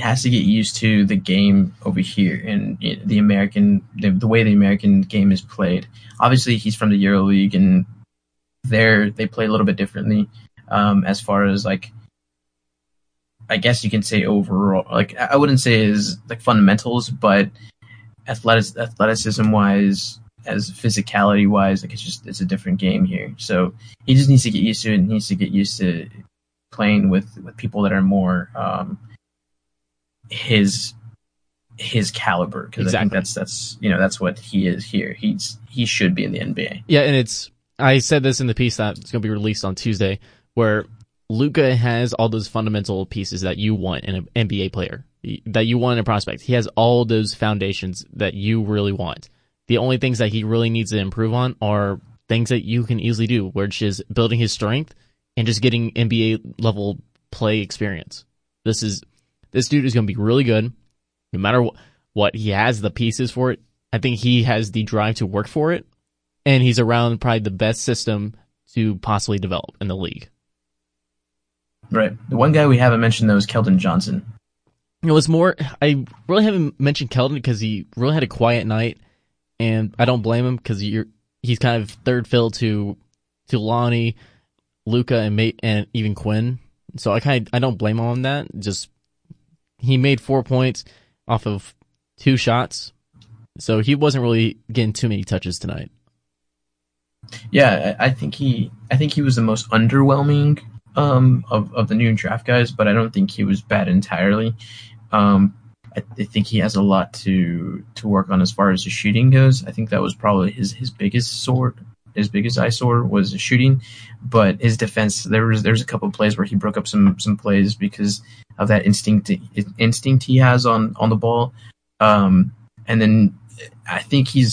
has to get used to the game over here, and the way the American game is played. Obviously, he's from the EuroLeague, and they play a little bit differently, as far as, like, I guess you can say overall, like, I wouldn't say is like fundamentals, but athleticism wise, as physicality wise, like, it's a different game here. So he just needs to get used to it, and needs to get used to playing with people that are more his caliber, because exactly. I think that's what he is here. He should be in the NBA. Yeah, and I said this in the piece that's going to be released on Tuesday, where Luka has all those fundamental pieces that you want in an NBA player, that you want in a prospect. He has all those foundations that you really want. The only things that he really needs to improve on are things that you can easily do, which is building his strength and just getting NBA level play experience. This dude is going to be really good, no matter what. He has the pieces for it. I think he has the drive to work for it, and he's around probably the best system to possibly develop in the league. Right. The one guy we haven't mentioned, though, is Keldon Johnson. I really haven't mentioned Keldon because he really had a quiet night, and I don't blame him, because he's kind of third fiddle to Lonnie, Luka, and even Quinn. So I don't blame him on that. Just he made 4 points off of two shots, so he wasn't really getting too many touches tonight. Yeah, I think he was the most underwhelming of the new draft guys, but I don't think he was bad entirely. I think he has a lot to work on as far as his shooting goes. I think that was probably his biggest sword. His biggest eyesore was his shooting, but his defense, there's a couple of plays where he broke up some plays because of that instinct he has on the ball. And then I think he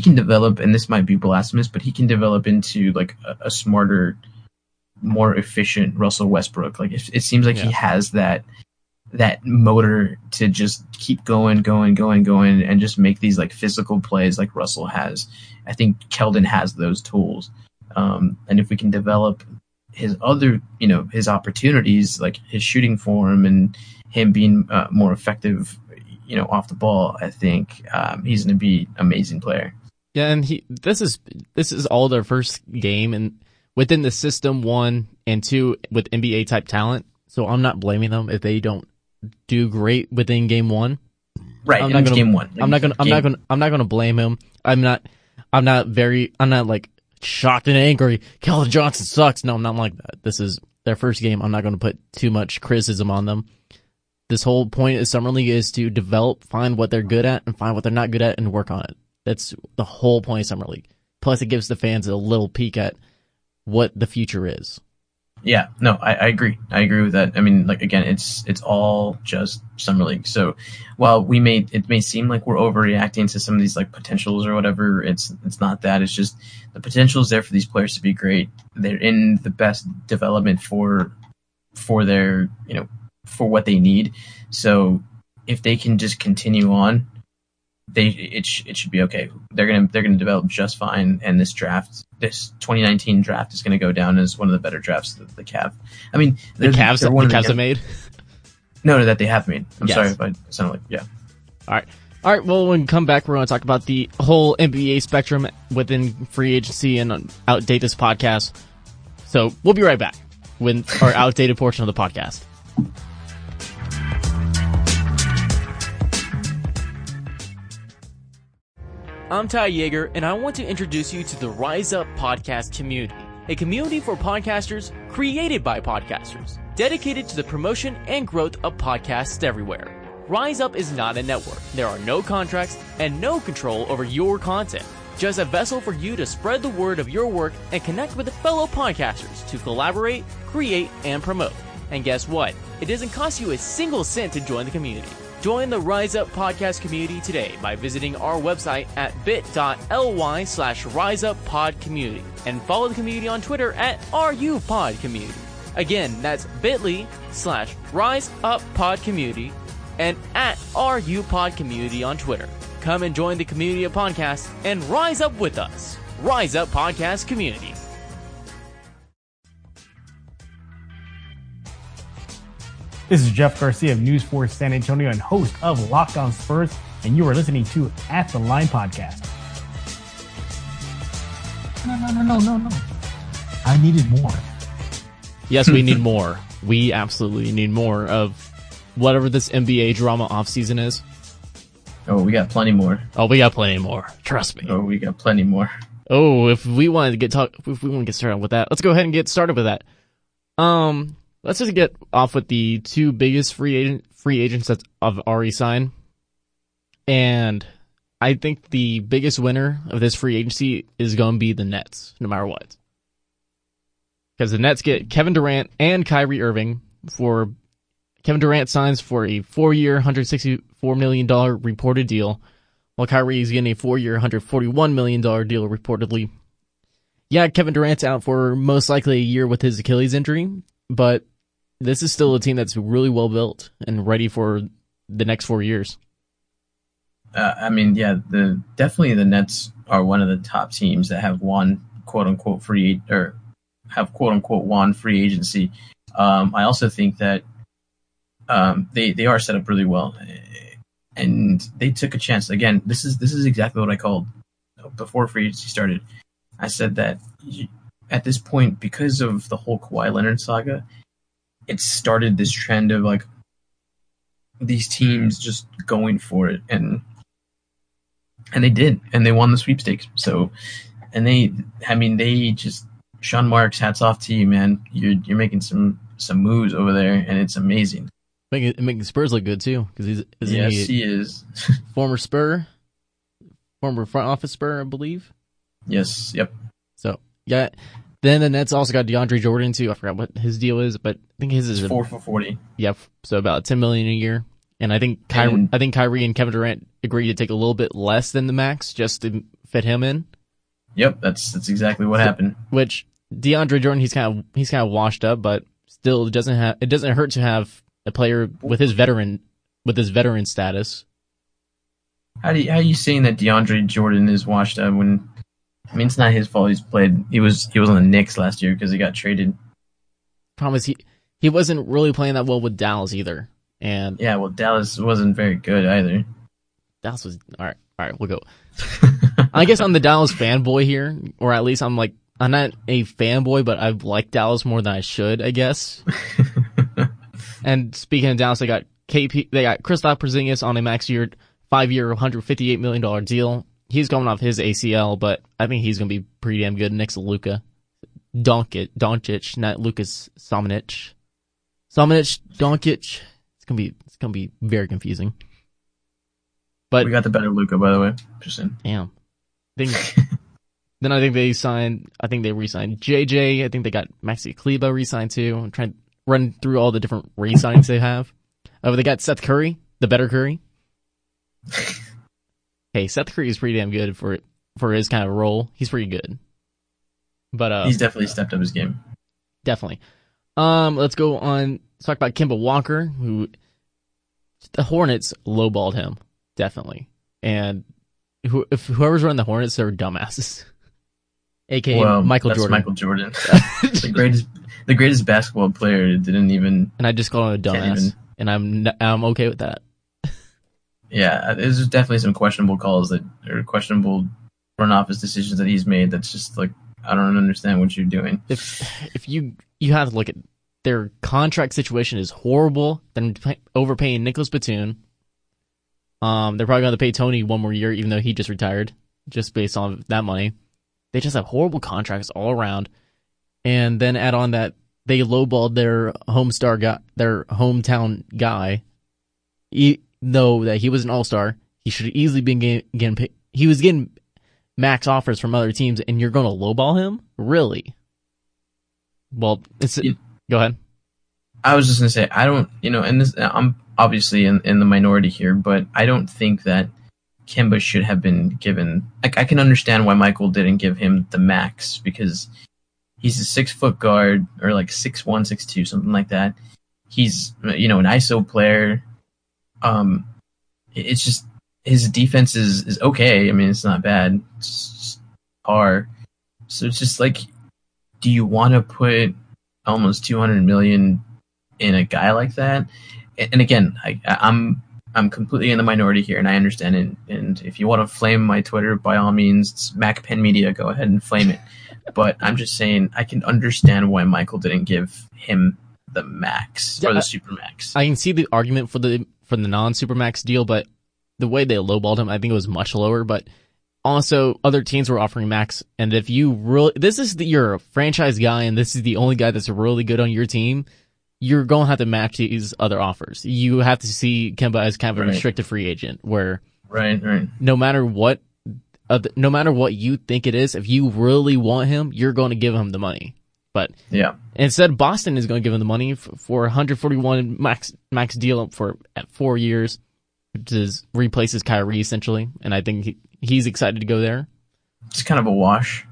can develop, and this might be blasphemous, but he can develop into like a smarter, more efficient Russell Westbrook. Like it seems like he has that motor to just keep going and just make these like physical plays like Russell has. I think Keldon has those tools. And if we can develop his other, his opportunities, like his shooting form and him being more effective, off the ball, I think he's going to be an amazing player. Yeah. And this is all their first game and within the system, 1 and 2 with NBA type talent. So I'm not blaming them if they don't do great within game 1. Right, it's game 1. I'm not gonna blame him. I'm not like shocked and angry. Keldon Johnson sucks. No, I'm not like that. This is their first game. I'm not gonna put too much criticism on them. This whole point of Summer League is to develop, find what they're good at and find what they're not good at and work on it. That's the whole point of Summer League. Plus it gives the fans a little peek at what the future is. Yeah, no, I agree. I agree with that. I mean, like again, it's all just Summer League. So while it may seem like we're overreacting to some of these like potentials or whatever, it's not that. It's just the potential is there for these players to be great. They're in the best development for their for what they need. So if they can just continue on, it should be okay. They're gonna develop just fine, and this 2019 draft is gonna go down as one of the better drafts that the Cavs. I mean, the Cavs have made. No, that they have made. Sorry if I sound like All right. Well, when we come back, we're gonna talk about the whole NBA spectrum within free agency and outdate this podcast. So we'll be right back with our outdated portion of the podcast. I'm Ty Yeager, and I want to introduce you to the Rise Up Podcast Community, a community for podcasters created by podcasters, dedicated to the promotion and growth of podcasts everywhere. Rise Up is not a network. There are no contracts and no control over your content, just a vessel for you to spread the word of your work and connect with fellow podcasters to collaborate, create, and promote. And guess what? It doesn't cost you a single cent to join the community. Join the Rise Up Podcast community today by visiting our website at bit.ly/riseupodcommunity and follow the community on Twitter at RUPodCommunity. Again, that's bit.ly/riseupodcommunity and at RUPodCommunity on Twitter. Come and join the community of podcasts and rise up with us. Rise Up Podcast Community. This is Jeff Garcia of News 4 San Antonio and host of Locked On Spurs, and you are listening to At The Line Podcast. No. I needed more. Yes, we need more. We absolutely need more of whatever this NBA drama offseason is. Oh, we got plenty more. Trust me. Oh, if we want to get started with that, let's go ahead and get started with that. Let's just get off with the two biggest free agents that have already signed. And I think the biggest winner of this free agency is going to be the Nets, no matter what. Because the Nets get Kevin Durant and Kyrie Irving. For Kevin Durant signs for a 4-year, $164 million reported deal, while Kyrie is getting a 4-year, $141 million deal reportedly. Yeah, Kevin Durant's out for most likely a year with his Achilles injury, but this is still a team that's really well built and ready for the next 4 years. Definitely the Nets are one of the top teams that have won quote unquote free agency. I also think that they are set up really well, and they took a chance. Again, this is exactly what I called before free agency started. I said that at this point, because of the whole Kawhi Leonard saga, it started this trend of like these teams just going for it, and they did, and they won the sweepstakes. So, and they, I mean, they just, Sean Marks, hats off to you, man. You're making some moves over there, and it's amazing. Making Spurs look good too, because he's he is former Spur, former front office Spur, I believe. Yes. Yep. So yeah. Then the Nets also got DeAndre Jordan too. I forgot what his deal is, but I think his is 4 for $40 million. Yep. So about $10 million a year. And I think Kyrie and Kevin Durant agreed to take a little bit less than the max just to fit him in. Yep, that's exactly what happened. Which DeAndre Jordan, he's kind of washed up, but still it doesn't hurt to have a player with his veteran status. How are you saying that DeAndre Jordan is washed up when? I mean, it's not his fault. He was on the Knicks last year because he got traded. Problem is he wasn't really playing that well with Dallas either. And yeah, well, Dallas wasn't very good either. Dallas was all right. We'll go. I guess I'm the Dallas fanboy here, or at least I'm not a fanboy, but I've liked Dallas more than I should, I guess. And speaking of Dallas, they got Kristaps Porzingis on a max year, 5-year, $158 million deal. He's coming off his ACL, but I think he's going to be pretty damn good next to Luka Doncic, not Luka Šamanić. Šamanić, Doncic. It's gonna be very confusing. But we got the better Luka, by the way. Just saying. Damn. Then I think they re-signed JJ. I think they got Maxi Kleba re-signed too. I'm trying to run through all the different re-signings they have. Oh, they got Seth Curry, the better Curry. Hey, Seth Curry is pretty damn good for his kind of role. He's pretty good. But he's definitely stepped up his game. Definitely. Let's go on. Let's talk about Kemba Walker, who the Hornets lowballed him. Definitely. And if whoever's running the Hornets, they're dumbasses. AKA Michael Jordan. Michael Jordan. the greatest basketball player didn't even. And I just called him a dumbass. And I'm okay with that. Yeah, there's definitely some questionable calls that or questionable front office decisions that he's made. That's just like, I don't understand what you're doing. If you have to look at their contract situation is horrible. They're overpaying Nicholas Batum. They're probably going to pay Tony one more year, even though he just retired, just based on that money. They just have horrible contracts all around. And then add on that they lowballed their hometown guy. Though that he was an all-star, he should have easily been getting paid. He was getting max offers from other teams, and you're going to lowball him? Really? Well, go ahead. I was just going to say, I don't, and this, I'm obviously in the minority here, but I don't think that Kemba should have been given. I can understand why Michael didn't give him the max, because he's a 6-foot guard, or like 6'1", 6'2", something like that. He's, an ISO player. It's just his defense is okay. I mean, it's not bad. It's par. So it's just like, do you want to put almost $200 million in a guy like that? And again, I'm completely in the minority here, and I understand it. And if you want to flame my Twitter, by all means, it's MacPen Media. Go ahead and flame it. But I'm just saying, I can understand why Michael didn't give him the max or the supermax. I can see the argument for the non-supermax deal, but the way they lowballed him, I think it was much lower. But also, other teams were offering max, and if you really, you're a franchise guy, and this is the only guy that's really good on your team, you're going to have to match these other offers. You have to see Kemba as kind of a restricted free agent, where no matter what you think it is, if you really want him, you're going to give him the money. But yeah, instead Boston is going to give him the money for $141 max deal at 4 years, which replaces Kyrie essentially, and I think he's excited to go there. It's kind of a wash.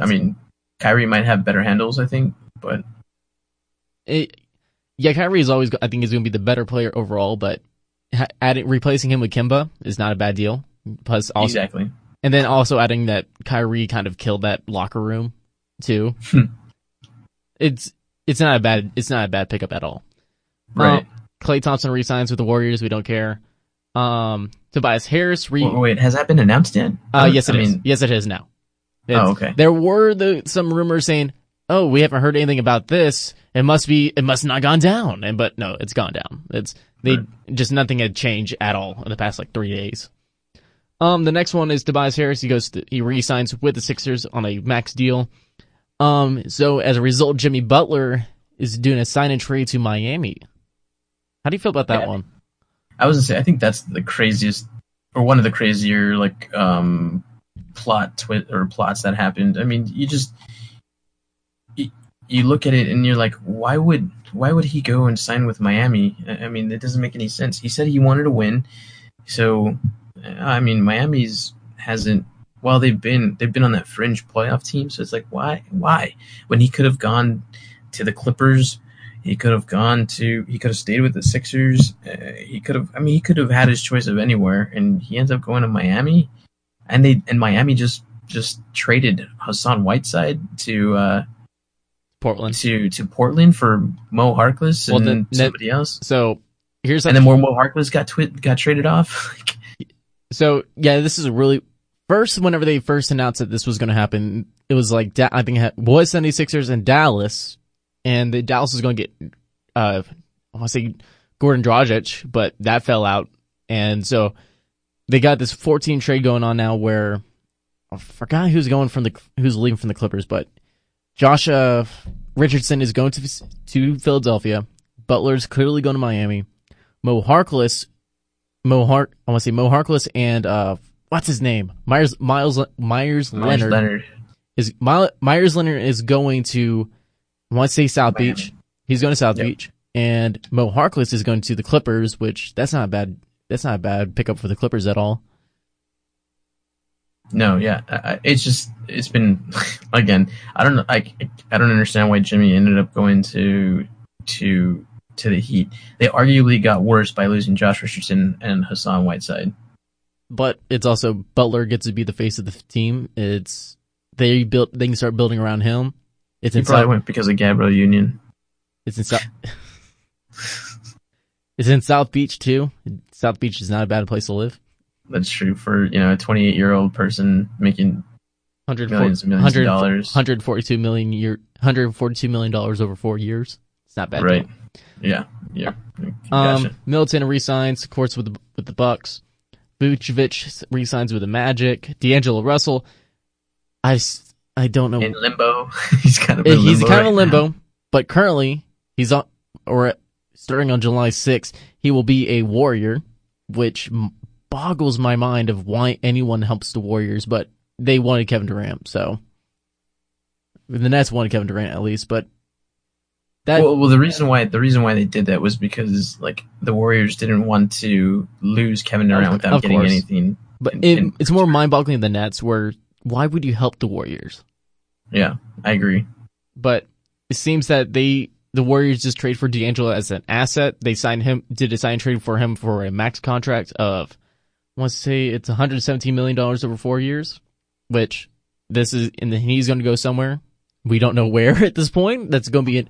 I mean, Kyrie might have better handles, I think, but Kyrie is always. I think he's going to be the better player overall, but replacing him with Kemba is not a bad deal. Plus, also, exactly, and then also adding that Kyrie kind of killed that locker room too. It's not a bad pickup at all. Right. Klay Thompson re-signs with the Warriors. We don't care. Tobias Harris. Wait, has that been announced yet? Yes, it is now. It's, oh, okay. There were some rumors saying oh, we haven't heard anything about this. It must not gone down. But no, it's gone down. Just nothing had changed at all in the past 3 days. The next one is Tobias Harris. He re-signs with the Sixers on a max deal. So as a result, Jimmy Butler is doing a sign and trade to Miami. How do you feel about that one? I was gonna say, I think that's the craziest, or one of the crazier plots that happened. I mean, you look at it and you're like, why would he go and sign with Miami? I mean, it doesn't make any sense. He said he wanted to win, so I mean, Miami's hasn't. Well, they've been on that fringe playoff team, so it's like, why? When he could have gone to the Clippers, he could have stayed with the Sixers. He could have had his choice of anywhere, and he ends up going to Miami. And Miami just traded Hassan Whiteside to Portland to Portland for Mo Harkless somebody else. So here's Mo Harkless got traded off. So yeah, this is really. First, whenever they first announced that this was going to happen, it was I think it was 76ers and Dallas, and the Dallas was going to get, I want to say Goran Dragic, but that fell out. And so they got this 14 trade going on now where I forgot who's leaving from the Clippers, but Josh Richardson is going to Philadelphia. Butler's clearly going to Miami. Mo Harkless and, what's his name? Myers Leonard is going to, I want to say South Beach. He's going to South Beach, and Mo Harkless is going to the Clippers, which that's not a bad pickup for the Clippers at all. No, yeah, it's been again. I don't know. I don't understand why Jimmy ended up going to the Heat. They arguably got worse by losing Josh Richardson and Hassan Whiteside. But it's also Butler gets to be the face of the team. They can start building around him. Probably went because of Gabriel Union. It's in South Beach too. South Beach is not a bad place to live. That's true for a 28-year-old person making millions and millions of dollars. $142 million over 4 years. It's not bad, right? Yeah. Gotcha. Middleton resigns, of course, with the Bucks. Vucevic re-signs with the Magic. D'Angelo Russell, I don't know. In limbo. He's kind of in limbo, but currently he's starting on July 6th, he will be a Warrior, which boggles my mind of why anyone helps the Warriors, but they wanted Kevin Durant, so the Nets wanted Kevin Durant at least, but the reason why they did that was because the Warriors didn't want to lose Kevin Durant without getting anything. But it's more mind-boggling than the Nets. Why would you help the Warriors? Yeah, I agree. But it seems that the Warriors just trade for D'Angelo as an asset. They signed him, did a sign trade for him for a max contract of, I want to say it's $117 million over 4 years. Which this is, and then he's going to go somewhere. We don't know where at this point. That's going to be it.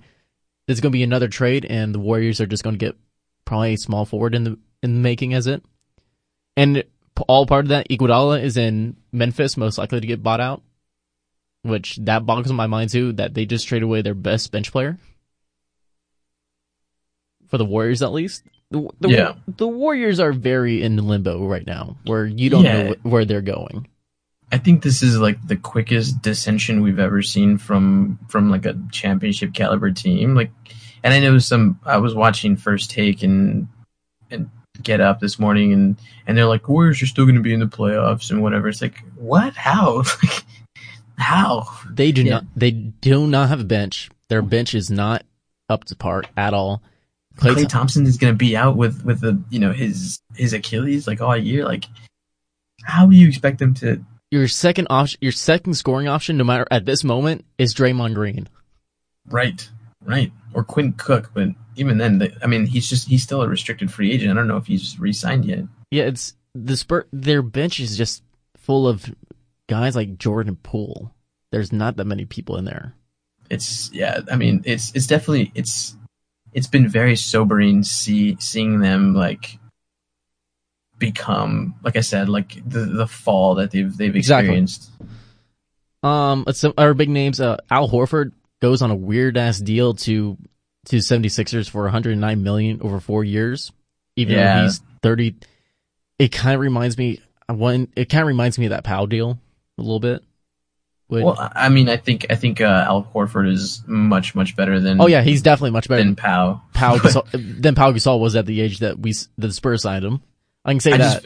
There's going to be another trade, and the Warriors are just going to get probably a small forward in the making as it. And all part of that, Iguodala is in Memphis, most likely to get bought out, which that boggles my mind too, that they just traded away their best bench player. For the Warriors, at least. The Warriors are very in limbo right now, where you don't know where they're going. I think this is the quickest dissension we've ever seen from a championship caliber team. And I know I was watching First Take and Get Up this morning, and they're like, Warriors are still going to be in the playoffs and whatever. It's like, what? How? How? They do not have a bench. Their bench is not up to par at all. Klay Thompson is going to be out with his Achilles all year. How do you expect them to? Your second scoring option, no matter at this moment, is Draymond Green, right, or Quinn Cook. But even then, he's still a restricted free agent. I don't know if he's re-signed yet. Yeah, it's the Spurs. Their bench is just full of guys like Jordan Poole. There's not that many people in there. It's definitely it's been very sobering seeing them become, like I said, the fall that they've experienced. Exactly. Some other big names, Al Horford goes on a weird-ass deal to 76ers for $109 million over 4 years, even though he's 30. It kind of reminds me of that Powell deal a little bit. Well, I mean, I think Al Horford is much better than. Oh yeah, he's definitely much better than Powell. Than Pau Gasol was at the age that the Spurs signed him. I can say that.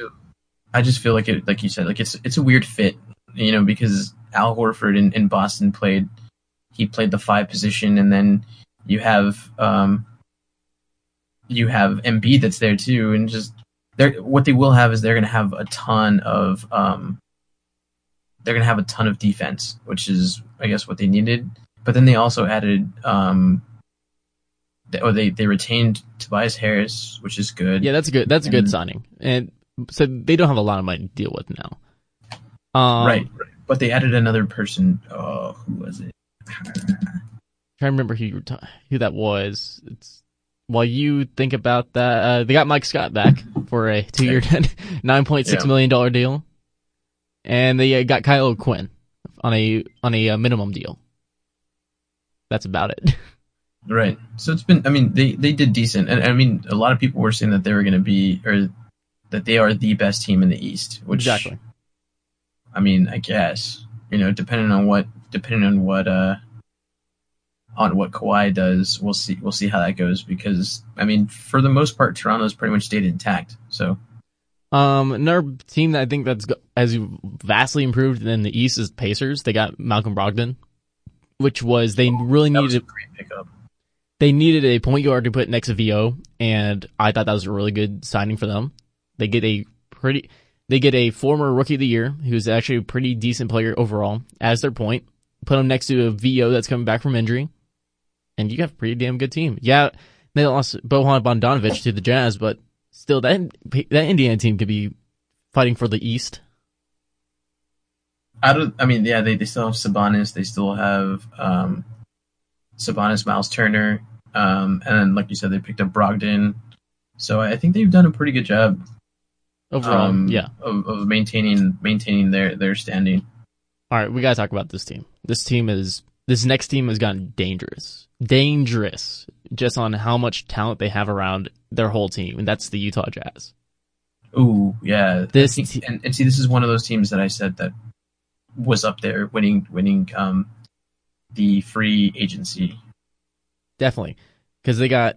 I just feel like it, like you said, like it's a weird fit, you know, because Al Horford in Boston played the five position, and then you have Embiid that's there too, and just what they will have is they're going to have a ton of defense, which is, I guess, what they needed. But then they also added, they retained Tobias Harris, which is good. Yeah, that's a good signing. And so they don't have a lot of money to deal with now. Right. But they added another person. Oh, who was it? I'm trying to remember who that was. It's while you think about that, they got Mike Scott back for a 2-year, $9.6 million deal. And they got Kyle O'Quinn on a minimum deal. That's about it. Right. So it's been. I mean, they did decent, and I mean, a lot of people were saying that they were going to be, or that they are the best team in the East. Which, exactly. I mean, I guess, you know, depending on what Kawhi does, we'll see how that goes, because I mean, for the most part, Toronto's pretty much stayed intact. So. Another team that I think that's has vastly improved in the East is Pacers. They got Malcolm Brogdon, which was a great pickup. They needed a point guard to put next to VO, and I thought that was a really good signing for them. They get a former Rookie of the Year who's actually a pretty decent player overall as their point. Put him next to a VO that's coming back from injury, and you have a pretty damn good team. Yeah, they lost Bojan Bogdanovic to the Jazz, but. Still, that Indiana team could be fighting for the East. They still have Sabonis. They still have Sabonis, Miles Turner, and then, like you said, they picked up Brogdon. So I think they've done a pretty good job overall, of maintaining their standing. All right, we gotta talk about this team. This next team has gotten dangerous, just on how much talent they have around their whole team, and that's the Utah Jazz. Ooh, yeah. This is one of those teams that I said that was up there winning the free agency. Definitely, because they got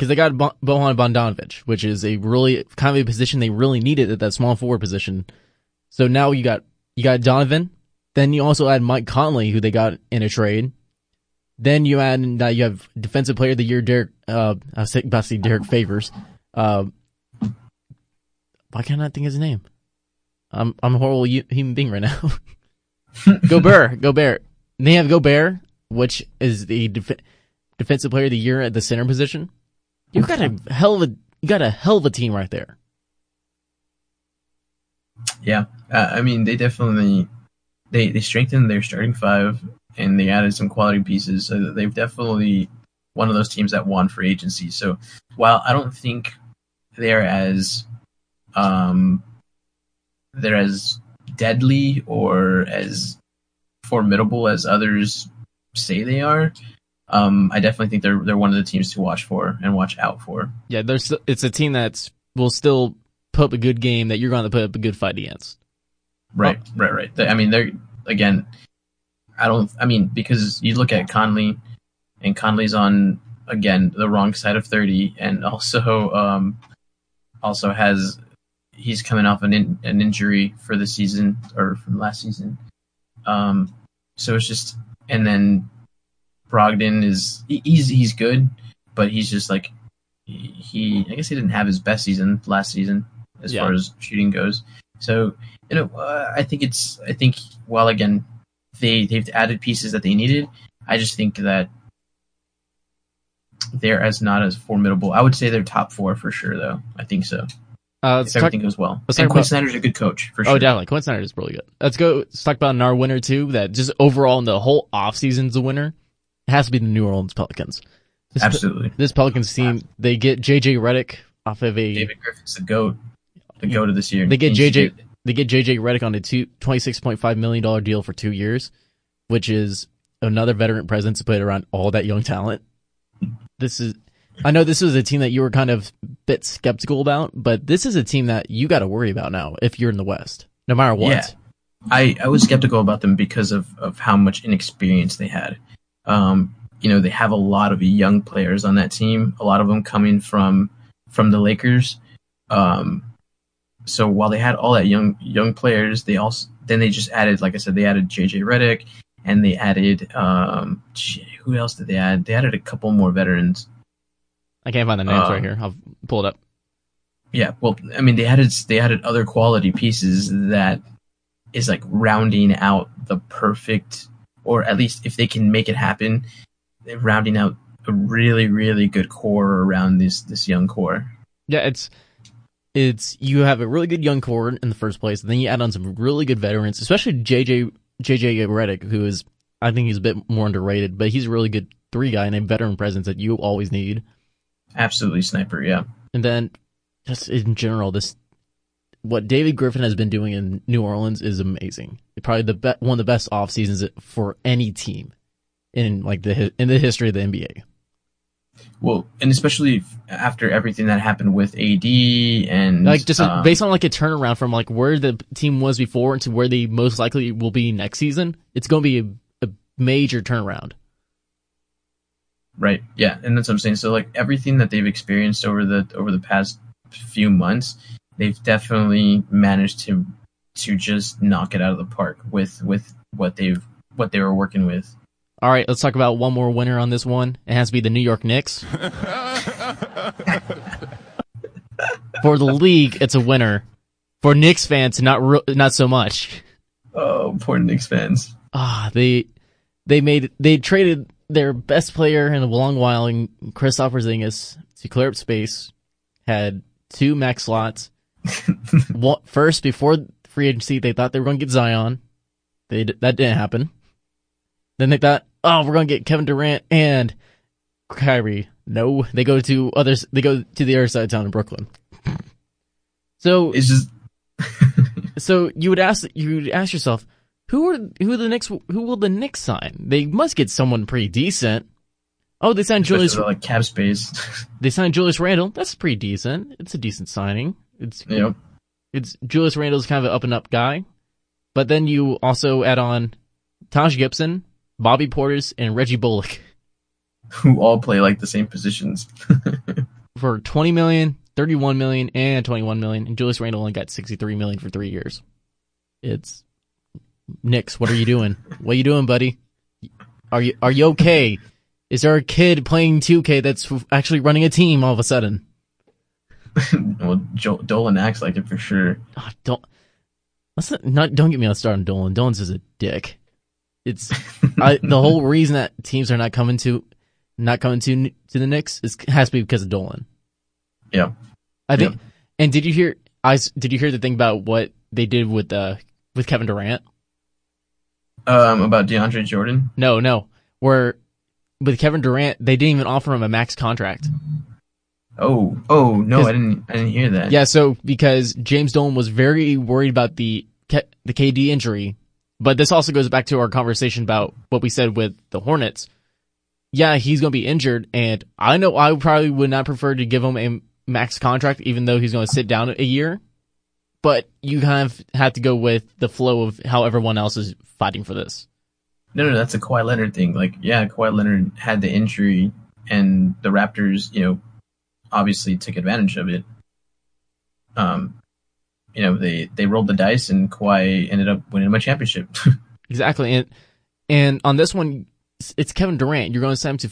Bojan Bogdanovic, which is a really kind of a position they really needed at that small forward position. So now you got Donovan. Then you also add Mike Conley, who they got in a trade. Then you add, you have Defensive Player of the Year, Derek Favors. Why can't I think of his name? I'm a horrible human being right now. Gobert. They have Gobert, which is the Defensive Player of the Year at the center position. You got a hell of a team right there. Yeah, I mean, they definitely. They strengthened their starting five, and they added some quality pieces. So they've definitely one of those teams that won free agency. So while I don't think they're as deadly or as formidable as others say they are, I definitely think they're one of the teams to watch for and watch out for. Yeah, it's a team that will still put up a good game that you're going to put up a good fight against. Right. I mean, they're again. Because you look at Conley, and Conley's on again the wrong side of 30, and also he's coming off an injury for the season or from last season. So it's just, and then Brogdon is he's good, but he's just like I guess he didn't have his best season last season as far as shooting goes. So, you know, I think while again they've added pieces that they needed, I just think that they're not as formidable. I would say they're top four for sure, though. I think so. Everything goes well. And Quinn Snyder's a good coach for sure. Oh, definitely. Quinn Snyder is really good. Let's talk about our winner too. That just overall in the whole offseason's a winner. It has to be the New Orleans Pelicans. Absolutely. This Pelicans team, they get JJ Redick off of David Griffin's the GOAT. The GOAT of this year. They get JJ Redick on a $26.5 million deal for 2 years, which is another veteran presence to play around all that young talent. I know this was a team that you were kind of a bit skeptical about, but this is a team that you got to worry about now if you're in the West, no matter what. Yeah, I was skeptical about them because of how much inexperience they had. They have a lot of young players on that team, a lot of them coming from the Lakers. So while they had all that young players, they just added, like I said, they added JJ Redick, and they added who else did they add? They added a couple more veterans. I can't find the names right here. I'll pull it up. Yeah, well, I mean, they added other quality pieces that is like rounding out the perfect, or at least if they can make it happen, they're rounding out a really, really good core around this young core. Yeah, it's you have a really good young core in the first place, and then you add on some really good veterans, especially JJ Redick, who is, I think he's a bit more underrated, but he's a really good three guy and a veteran presence that you always need. Absolutely sniper, yeah. And then just in general, what David Griffin has been doing in New Orleans is amazing. Probably one of the best off seasons for any team in the history of the NBA. Well, and especially after everything that happened with AD and based on a turnaround from where the team was before to where they most likely will be next season, it's going to be a major turnaround. Right. Yeah, and that's what I'm saying. So everything that they've experienced over the past few months, they've definitely managed to just knock it out of the park with what they were working with. All right, let's talk about one more winner on this one. It has to be the New York Knicks. For the league, it's a winner. For Knicks fans, not so much. Oh, poor Knicks fans. They traded their best player in a long while, and Kristaps Porzingis, to clear up space, had two max slots. First, before free agency, they thought they were going to get Zion. That didn't happen. Then they thought, we're going to get Kevin Durant and Kyrie. No, they go to the other side of town in Brooklyn. So it's just so you would ask yourself, who will the Knicks sign? They must get someone pretty decent. Oh, they signed Julius. Cap space. They signed Julius Randle. That's pretty decent. It's a decent signing. It's Julius Randle's kind of an up and up guy. But then you also add on Taj Gibson, Bobby Portis, and Reggie Bullock, who all play the same positions, for $20 million, $31 million, and $21 million. And Julius Randle only got $63 million for 3 years. It's Knicks. What are you doing? What are you doing, buddy? Are you okay? Is there a kid playing 2K that's actually running a team all of a sudden? Well, Dolan acts like it for sure. Oh, don't get me on start on Dolan. Dolan's just a dick. It's the whole reason that teams are not coming to the Knicks has to be because of Dolan. Yeah, I think. Yeah. And did you hear the thing about what they did with Kevin Durant? About DeAndre Jordan? No. Where with Kevin Durant, they didn't even offer him a max contract. Oh no, I didn't hear that. Yeah, so because James Dolan was very worried about the KD injury. But this also goes back to our conversation about what we said with the Hornets. Yeah, he's going to be injured, and I know I probably would not prefer to give him a max contract, even though he's going to sit down a year. But you kind of have to go with the flow of how everyone else is fighting for this. No, that's a Kawhi Leonard thing. Kawhi Leonard had the injury, and the Raptors, obviously took advantage of it. They rolled the dice, and Kawhi ended up winning a championship. Exactly, and on this one, it's Kevin Durant. You're going to sign him to a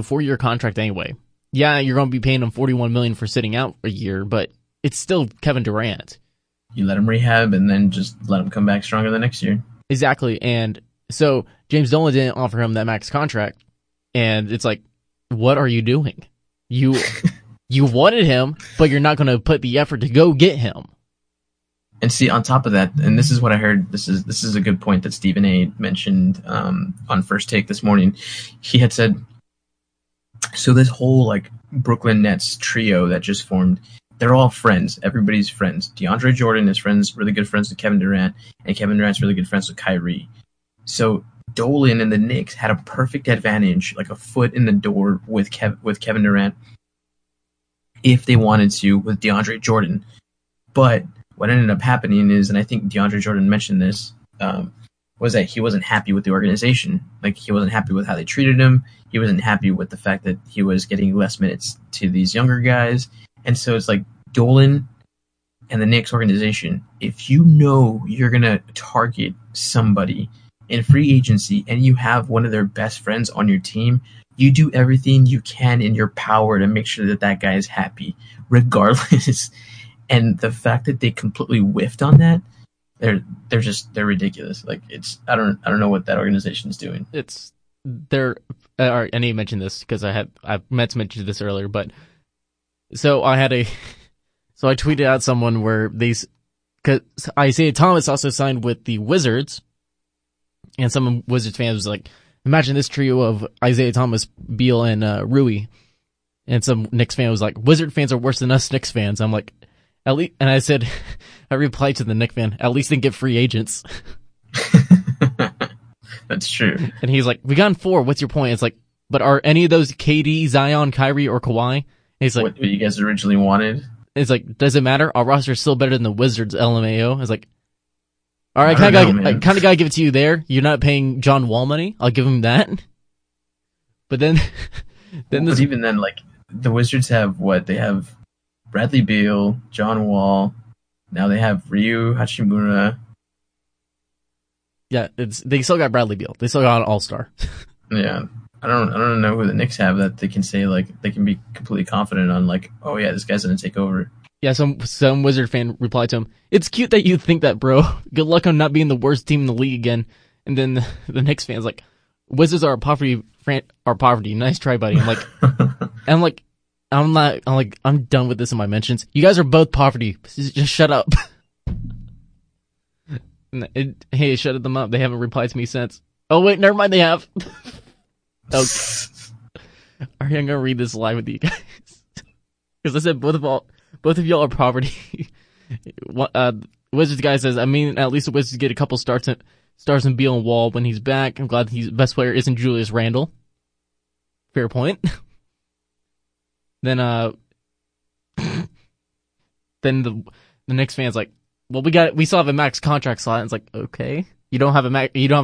4-year contract anyway. Yeah, you're going to be paying him $41 million for sitting out a year, but it's still Kevin Durant. You let him rehab, and then just let him come back stronger the next year. Exactly, and so James Dolan didn't offer him that max contract, and it's what are you doing? You wanted him, but you're not going to put the effort to go get him. And see, on top of that, and this is what I heard, this is a good point that Stephen A. mentioned on First Take this morning. He had said, so this whole Brooklyn Nets trio that just formed, they're all friends. Everybody's friends. DeAndre Jordan is really good friends with Kevin Durant, and Kevin Durant's really good friends with Kyrie. So Dolan and the Knicks had a perfect advantage, like a foot in the door with Kevin Durant, if they wanted to, with DeAndre Jordan. But what ended up happening is, and I think DeAndre Jordan mentioned this, was that he wasn't happy with the organization. Like, he wasn't happy with how they treated him. He wasn't happy with the fact that he was getting less minutes to these younger guys. And so it's like, Dolan and the Knicks organization, if you know you're going to target somebody in free agency and you have one of their best friends on your team, you do everything you can in your power to make sure that that guy is happy, regardless. And the fact that they completely whiffed on that, they're ridiculous. Like, it's I don't know what that organization's doing. It's I need to mention this because I meant to mention this earlier, but I tweeted out someone where these, because Isaiah Thomas also signed with the Wizards, and some Wizards fans was like, imagine this trio of Isaiah Thomas, Beal, and Rui. And some Knicks fan was like, Wizard fans are worse than us Knicks fans. I'm like, at least, and I said, I replied to the Knicks fan, at least they get free agents. That's true. And he's like, we got in 4. What's your point? It's like, but are any of those KD, Zion, Kyrie, or Kawhi? And he's like, what you guys originally wanted? It's like, does it matter? Our roster's still better than the Wizards, LMAO. It's like, all right, I kind of gotta give it to you there. You're not paying John Wall money. I'll give him that. But then like, the Wizards have what? They have Bradley Beal, John Wall. Now they have Ryu Hachimura. Yeah, they still got Bradley Beal. They still got an All-Star. Yeah, I don't know who the Knicks have that they can say, like, they can be completely confident on, like, oh yeah, this guy's gonna take over. Yeah, some Wizard fan replied to him, it's cute that you think that, bro. Good luck on not being the worst team in the league again. And then the Knicks fan's like, Wizards are our poverty. Nice try, buddy. I'm like, I'm done with this in my mentions. You guys are both poverty. Just shut up. Hey, shut them up. They haven't replied to me since. Oh wait, never mind. They have. Okay. All right, I'm gonna read this live with you guys because I said both of y'all are poverty. Wizards guy says, I mean, at least the Wizards get a couple stars in Beal and Wall when he's back. I'm glad the best player isn't Julius Randle. Fair point. Then the Knicks fan's like, well, we still have a max contract slot. And it's like, okay, you don't have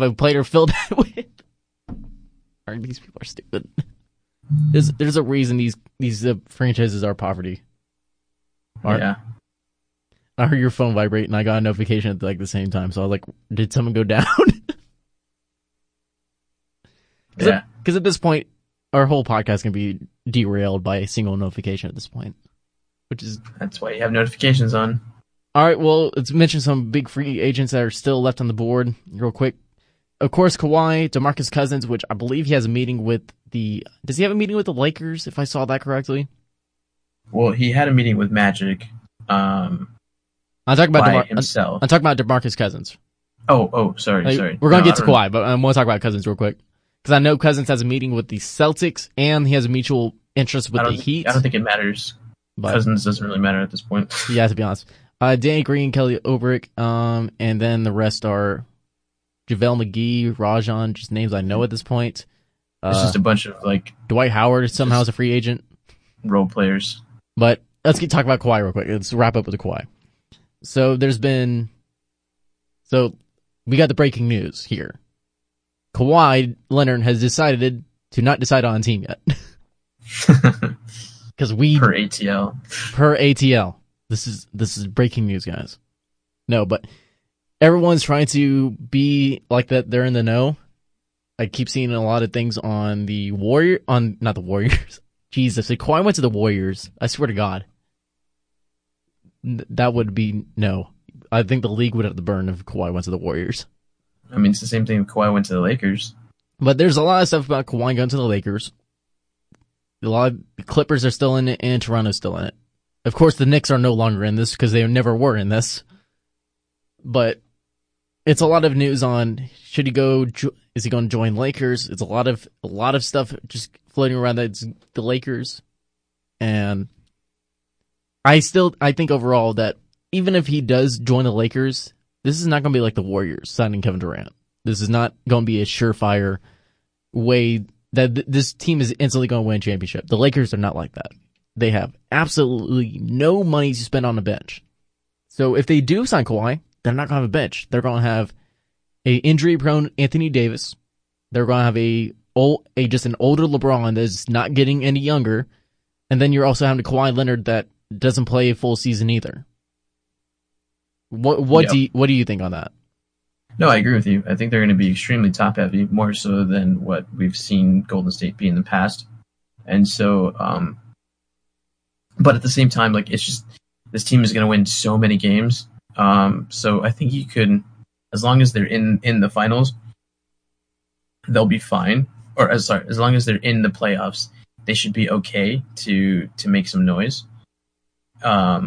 a player filled that with. All right, these people are stupid. There's a reason these franchises are poverty. Yeah. I heard your phone vibrate, and I got a notification at like the same time. So I was like, "Did someone go down?" Because at this point, our whole podcast can be derailed by a single notification at this point, that's why you have notifications on. All right, well, let's mention some big free agents that are still left on the board real quick. Of course, Kawhi, DeMarcus Cousins, which I believe he has a meeting with the. Does he have a meeting with the Lakers? If I saw that correctly. Well, he had a meeting with Magic. I'm talking about DeMarcus Cousins. Oh, sorry. We're gonna get to Kawhi, but I want to talk about Cousins real quick because I know Cousins has a meeting with the Celtics and he has a mutual interest with the Heat. I don't think it matters. But Cousins doesn't really matter at this point. Yeah, to be honest, Danny Green, Kelly Obrick, and then the rest are JaVale McGee, Rajon, just names I know at this point. It's just a bunch of like Dwight Howard somehow is a free agent. Role players. But let's talk about Kawhi real quick. Let's wrap up with the Kawhi. So we got the breaking news here. Kawhi Leonard has decided to not decide on a team yet. Per ATL. Per ATL. This is breaking news, guys. No, but everyone's trying to be like that. They're in the know. I keep seeing a lot of things on the not the Warriors. Jesus, if Kawhi went to the Warriors, I swear to God, that would be no. I think the league would have to burn if Kawhi went to the Warriors. I mean, it's the same thing if Kawhi went to the Lakers. But there's a lot of stuff about Kawhi going to the Lakers. A lot of Clippers are still in it, and Toronto's still in it. Of course, the Knicks are no longer in this because they never were in this. But it's a lot of news on should he go? Is he going to join Lakers? It's a lot of stuff just floating around that it's the Lakers, and I think overall that even if he does join the Lakers, this is not going to be like the Warriors signing Kevin Durant. This is not going to be a surefire way that this team is instantly going to win a championship. The Lakers are not like that. They have absolutely no money to spend on the bench. So if they do sign Kawhi, they're not going to have a bench. They're going to have an injury-prone Anthony Davis. They're going to have just an older LeBron that is not getting any younger. And then you're also having a Kawhi Leonard that doesn't play a full season either. What do you think on that? No, I agree with you. I think they're going to be extremely top-heavy, more so than what we've seen Golden State be in the past. And so, but at the same time, like, it's just this team is going to win so many games. So I think you could, as long as they're in the finals, they'll be fine. As long as they're in the playoffs, they should be okay to make some noise. But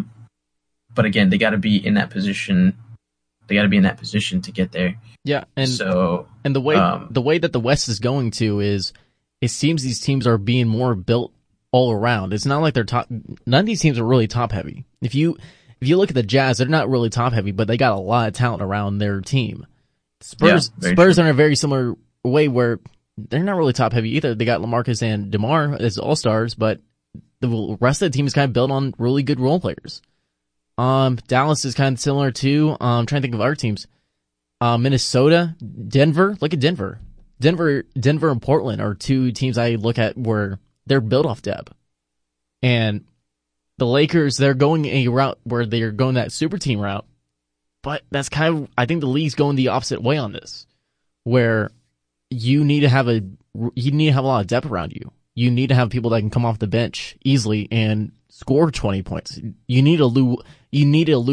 again, they got to be in that position. They got to be in that position to get there. Yeah, and the way that the West is going to is, it seems these teams are being more built all around. It's not like they're top. None of these teams are really top heavy. If you look at the Jazz, they're not really top heavy, but they got a lot of talent around their team. Spurs are in a very similar way where they're not really top heavy either. They got LaMarcus and DeMar as all stars, but the rest of the team is kind of built on really good role players. Dallas is kind of similar too. I'm trying to think of other teams. Minnesota, Denver. Look at Denver. Denver and Portland are two teams I look at where they're built off depth. And the Lakers, they're going a route where they're going that super team route. But that's kind of, I think the league's going the opposite way on this, where you need to have a lot of depth around you. You need to have people that can come off the bench easily and score 20 points. You need a Lou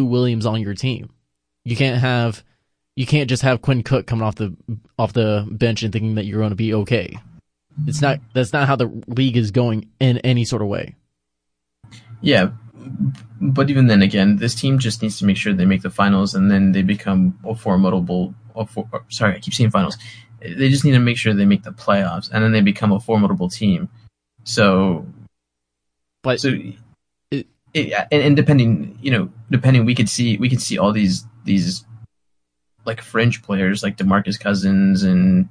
Williams on your team. You can't just have Quinn Cook coming off the bench and thinking that you're going to be okay. That's not how the league is going in any sort of way. Yeah, but even then again, this team just needs to make sure they make the finals, and then they become a formidable. Sorry, I keep saying finals. They just need to make sure they make the playoffs, and then they become a formidable team. So depending, we could see all these like fringe players like DeMarcus Cousins and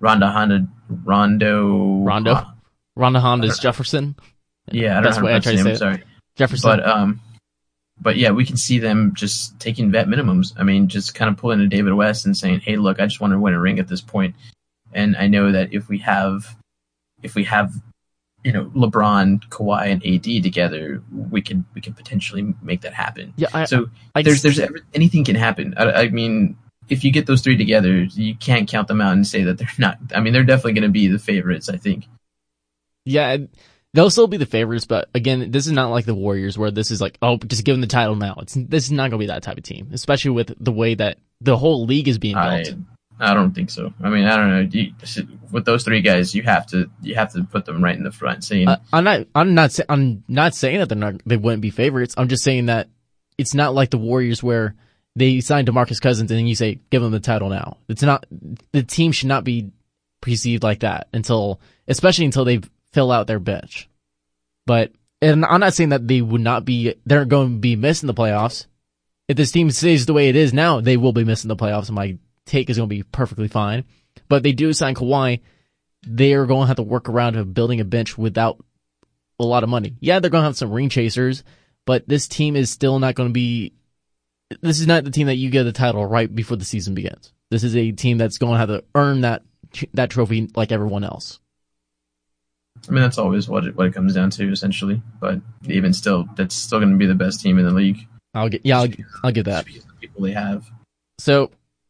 Rondo Jefferson. Yeah, that's what I try to say. Sorry, Jefferson. But yeah, we can see them just taking vet minimums. I mean, just kind of pulling a David West and saying, "Hey, look, I just want to win a ring at this point." And I know that if we have, LeBron, Kawhi, and AD together, we can potentially make that happen. Yeah. There's anything can happen. I mean, if you get those three together, you can't count them out and say that they're not. I mean, they're definitely going to be the favorites, I think. Yeah. They'll still be the favorites, but again, this is not like the Warriors where this is like, oh, just give them the title now. This is not going to be that type of team, especially with the way that the whole league is being built. I don't think so. I mean, I don't know. With those three guys, you have to put them right in the front. Saying I'm not saying that they wouldn't be favorites. I'm just saying that it's not like the Warriors where they signed DeMarcus Cousins and then you say give them the title now. It's not. The team should not be perceived like that especially until they've fill out their bench. But, and I'm not saying that they're going to be missing the playoffs. If this team stays the way it is now, they will be missing the playoffs, and my take is going to be perfectly fine. But if they do sign Kawhi, they are going to have to work around building a bench without a lot of money. Yeah, they're going to have some ring chasers, but this team is still not going to be, this is not the team that you get the title right before the season begins. This is a team that's going to have to earn that trophy like everyone else. I mean, that's always what it comes down to, essentially. But even still, that's still going to be the best team in the league. I'll get that. The people they have. So,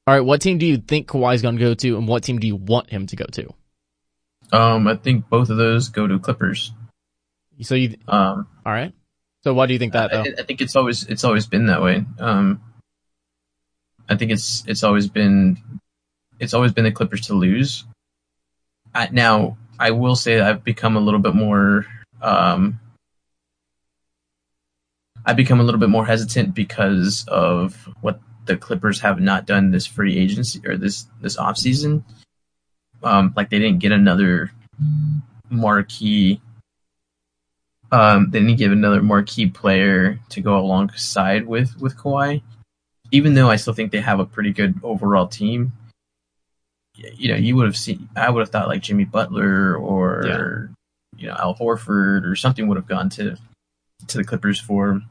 all right, what team do you think Kawhi's going to go to, and what team do you want him to go to? I think both of those go to Clippers. So you all right? So why do you think that? Though? I think it's always been that way. I think it's always been the Clippers to lose. Now. I will say that I've become a little bit more hesitant because of what the Clippers have not done this free agency or this offseason. Like they didn't get another marquee. They didn't give another marquee player to go alongside with Kawhi, even though I still think they have a pretty good overall team. you know, you would have seen, I would have thought like Jimmy Butler or, you know, Al Horford or something would have gone to the Clippers for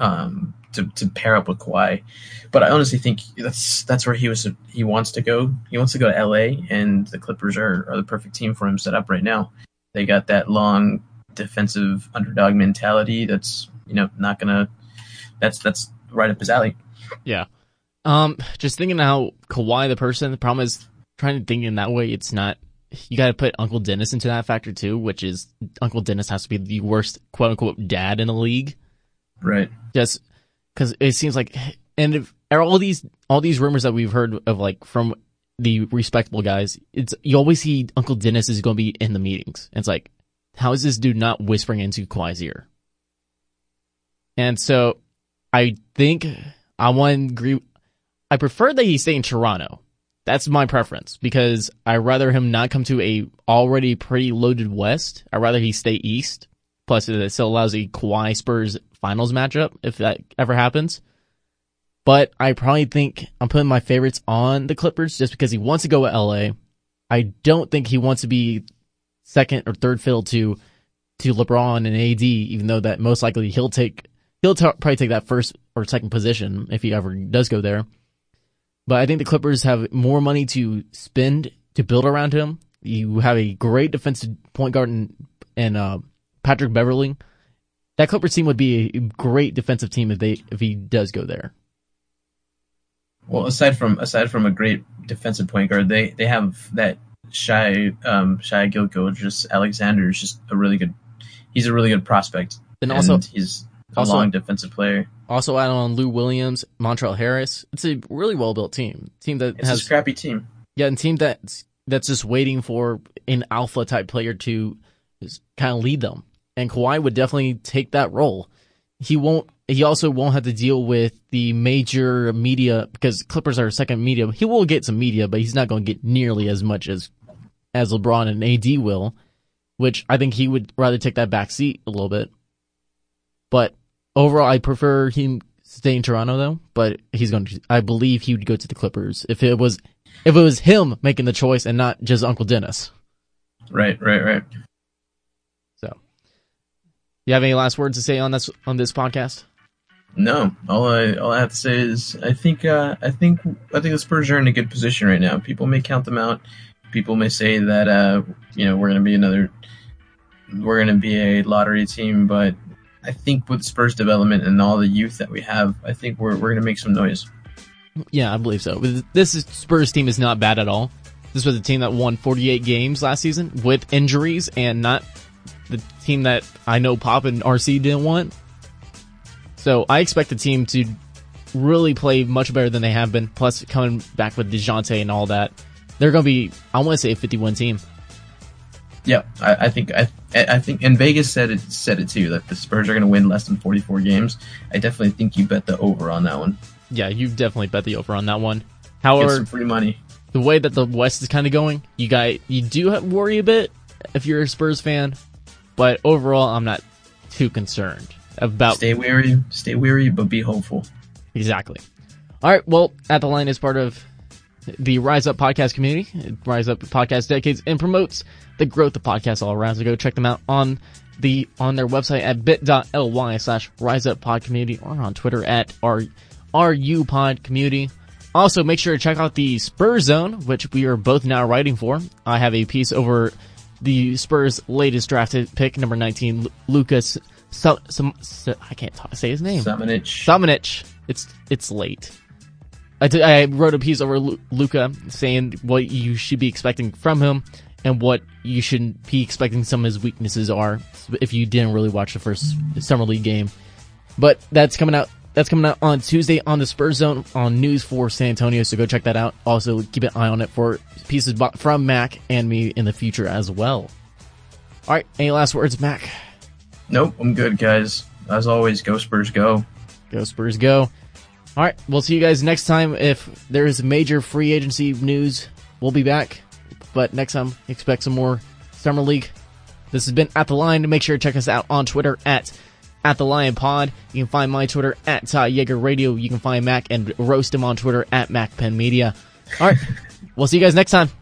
to pair up with Kawhi. But I honestly think that's where he wants to go. He wants to go to LA, and the Clippers are the perfect team for him set up right now. They got that long defensive underdog mentality. That's, you know, not gonna, that's right up his alley. Yeah. Just thinking how Kawhi, the person, the problem is trying to think in that way. It's not, you got to put Uncle Dennis into that factor too, which is Uncle Dennis has to be the worst quote unquote dad in the league. Right. Just because it seems like, and if all these rumors that we've heard of, like from the respectable guys, it's, you always see Uncle Dennis is going to be in the meetings. It's like, how is this dude not whispering into Kawhi's ear? And so I think I want to agree. I prefer that he stay in Toronto. That's my preference, because I'd rather him not come to a already pretty loaded West. I'd rather he stay East. Plus, it still allows a Kawhi Spurs finals matchup if that ever happens. But I probably think I'm putting my favorites on the Clippers just because he wants to go to LA. I don't think he wants to be second or third fiddle to LeBron and AD, even though that most likely he'll probably take that first or second position if he ever does go there. But I think the Clippers have more money to spend to build around him. You have a great defensive point guard and Patrick Beverly. That Clippers team would be a great defensive team if he does go there. Well, aside from a great defensive point guard, they have that Shai Gilgeous Alexander is just a really good prospect. And also he's a long defensive player. Also add on Lou Williams, Montrezl Harrell. It's a really well-built team. It's a scrappy team. Yeah, and team that's just waiting for an alpha-type player to kind of lead them. And Kawhi would definitely take that role. He also won't have to deal with the major media, because Clippers are second media. He will get some media, but he's not going to get nearly as much as LeBron and AD will, which I think he would rather take that back seat a little bit. But overall, I prefer him stay in Toronto, though. But I believe he would go to the Clippers if it was him making the choice and not just Uncle Dennis. Right. So, you have any last words to say on this podcast? No. All I have to say is I think the Spurs are in a good position right now. People may count them out. People may say that we're going to be a lottery team, but I think with Spurs development and all the youth that we have, I think we're going to make some noise. Yeah, I believe so. This Spurs team is not bad at all. This was a team that won 48 games last season with injuries, and not the team that I know Pop and RC didn't want. So I expect the team to really play much better than they have been, plus coming back with DeJounte and all that. They're going to be, I want to say, a 51 team. Yeah, I think, and Vegas said it too, that the Spurs are going to win less than 44 games. I definitely think you bet the over on that one. Yeah, you definitely bet the over on that one. However, get some free money. The way that the West is kind of going, you do have worry a bit if you're a Spurs fan, but overall, I'm not too concerned about. Stay weary, but be hopeful. Exactly. All right. Well, At the Line is part of the Rise Up podcast community. Rise Up podcast dedicates and promotes the growth of podcasts all around. So go check them out on their website at bit.ly/riseuppodcommunity or on Twitter at RUPodCommunity. Also, make sure to check out the Spurs Zone, which we are both now writing for. I have a piece over the Spurs' latest drafted pick, number 19, Luka. I can't say his name. Šamanić. It's late. I wrote a piece over Luka saying what you should be expecting from him and what you should be expecting some of his weaknesses are if you didn't really watch the first Summer League game. But that's coming out. That's coming out on Tuesday on the Spurs Zone on News for San Antonio, so go check that out. Also, keep an eye on it for pieces from Mac and me in the future as well. All right, any last words, Mac? Nope, I'm good, guys. As always, go Spurs, go. Go Spurs, go. All right, we'll see you guys next time. If there is major free agency news, we'll be back. But next time, expect some more Summer League. This has been At The Line. Make sure to check us out on Twitter at The Lion Pod. You can find my Twitter at Ty Yeager Radio. You can find Mac and roast him on Twitter at MacPenMedia. All right, We'll see you guys next time.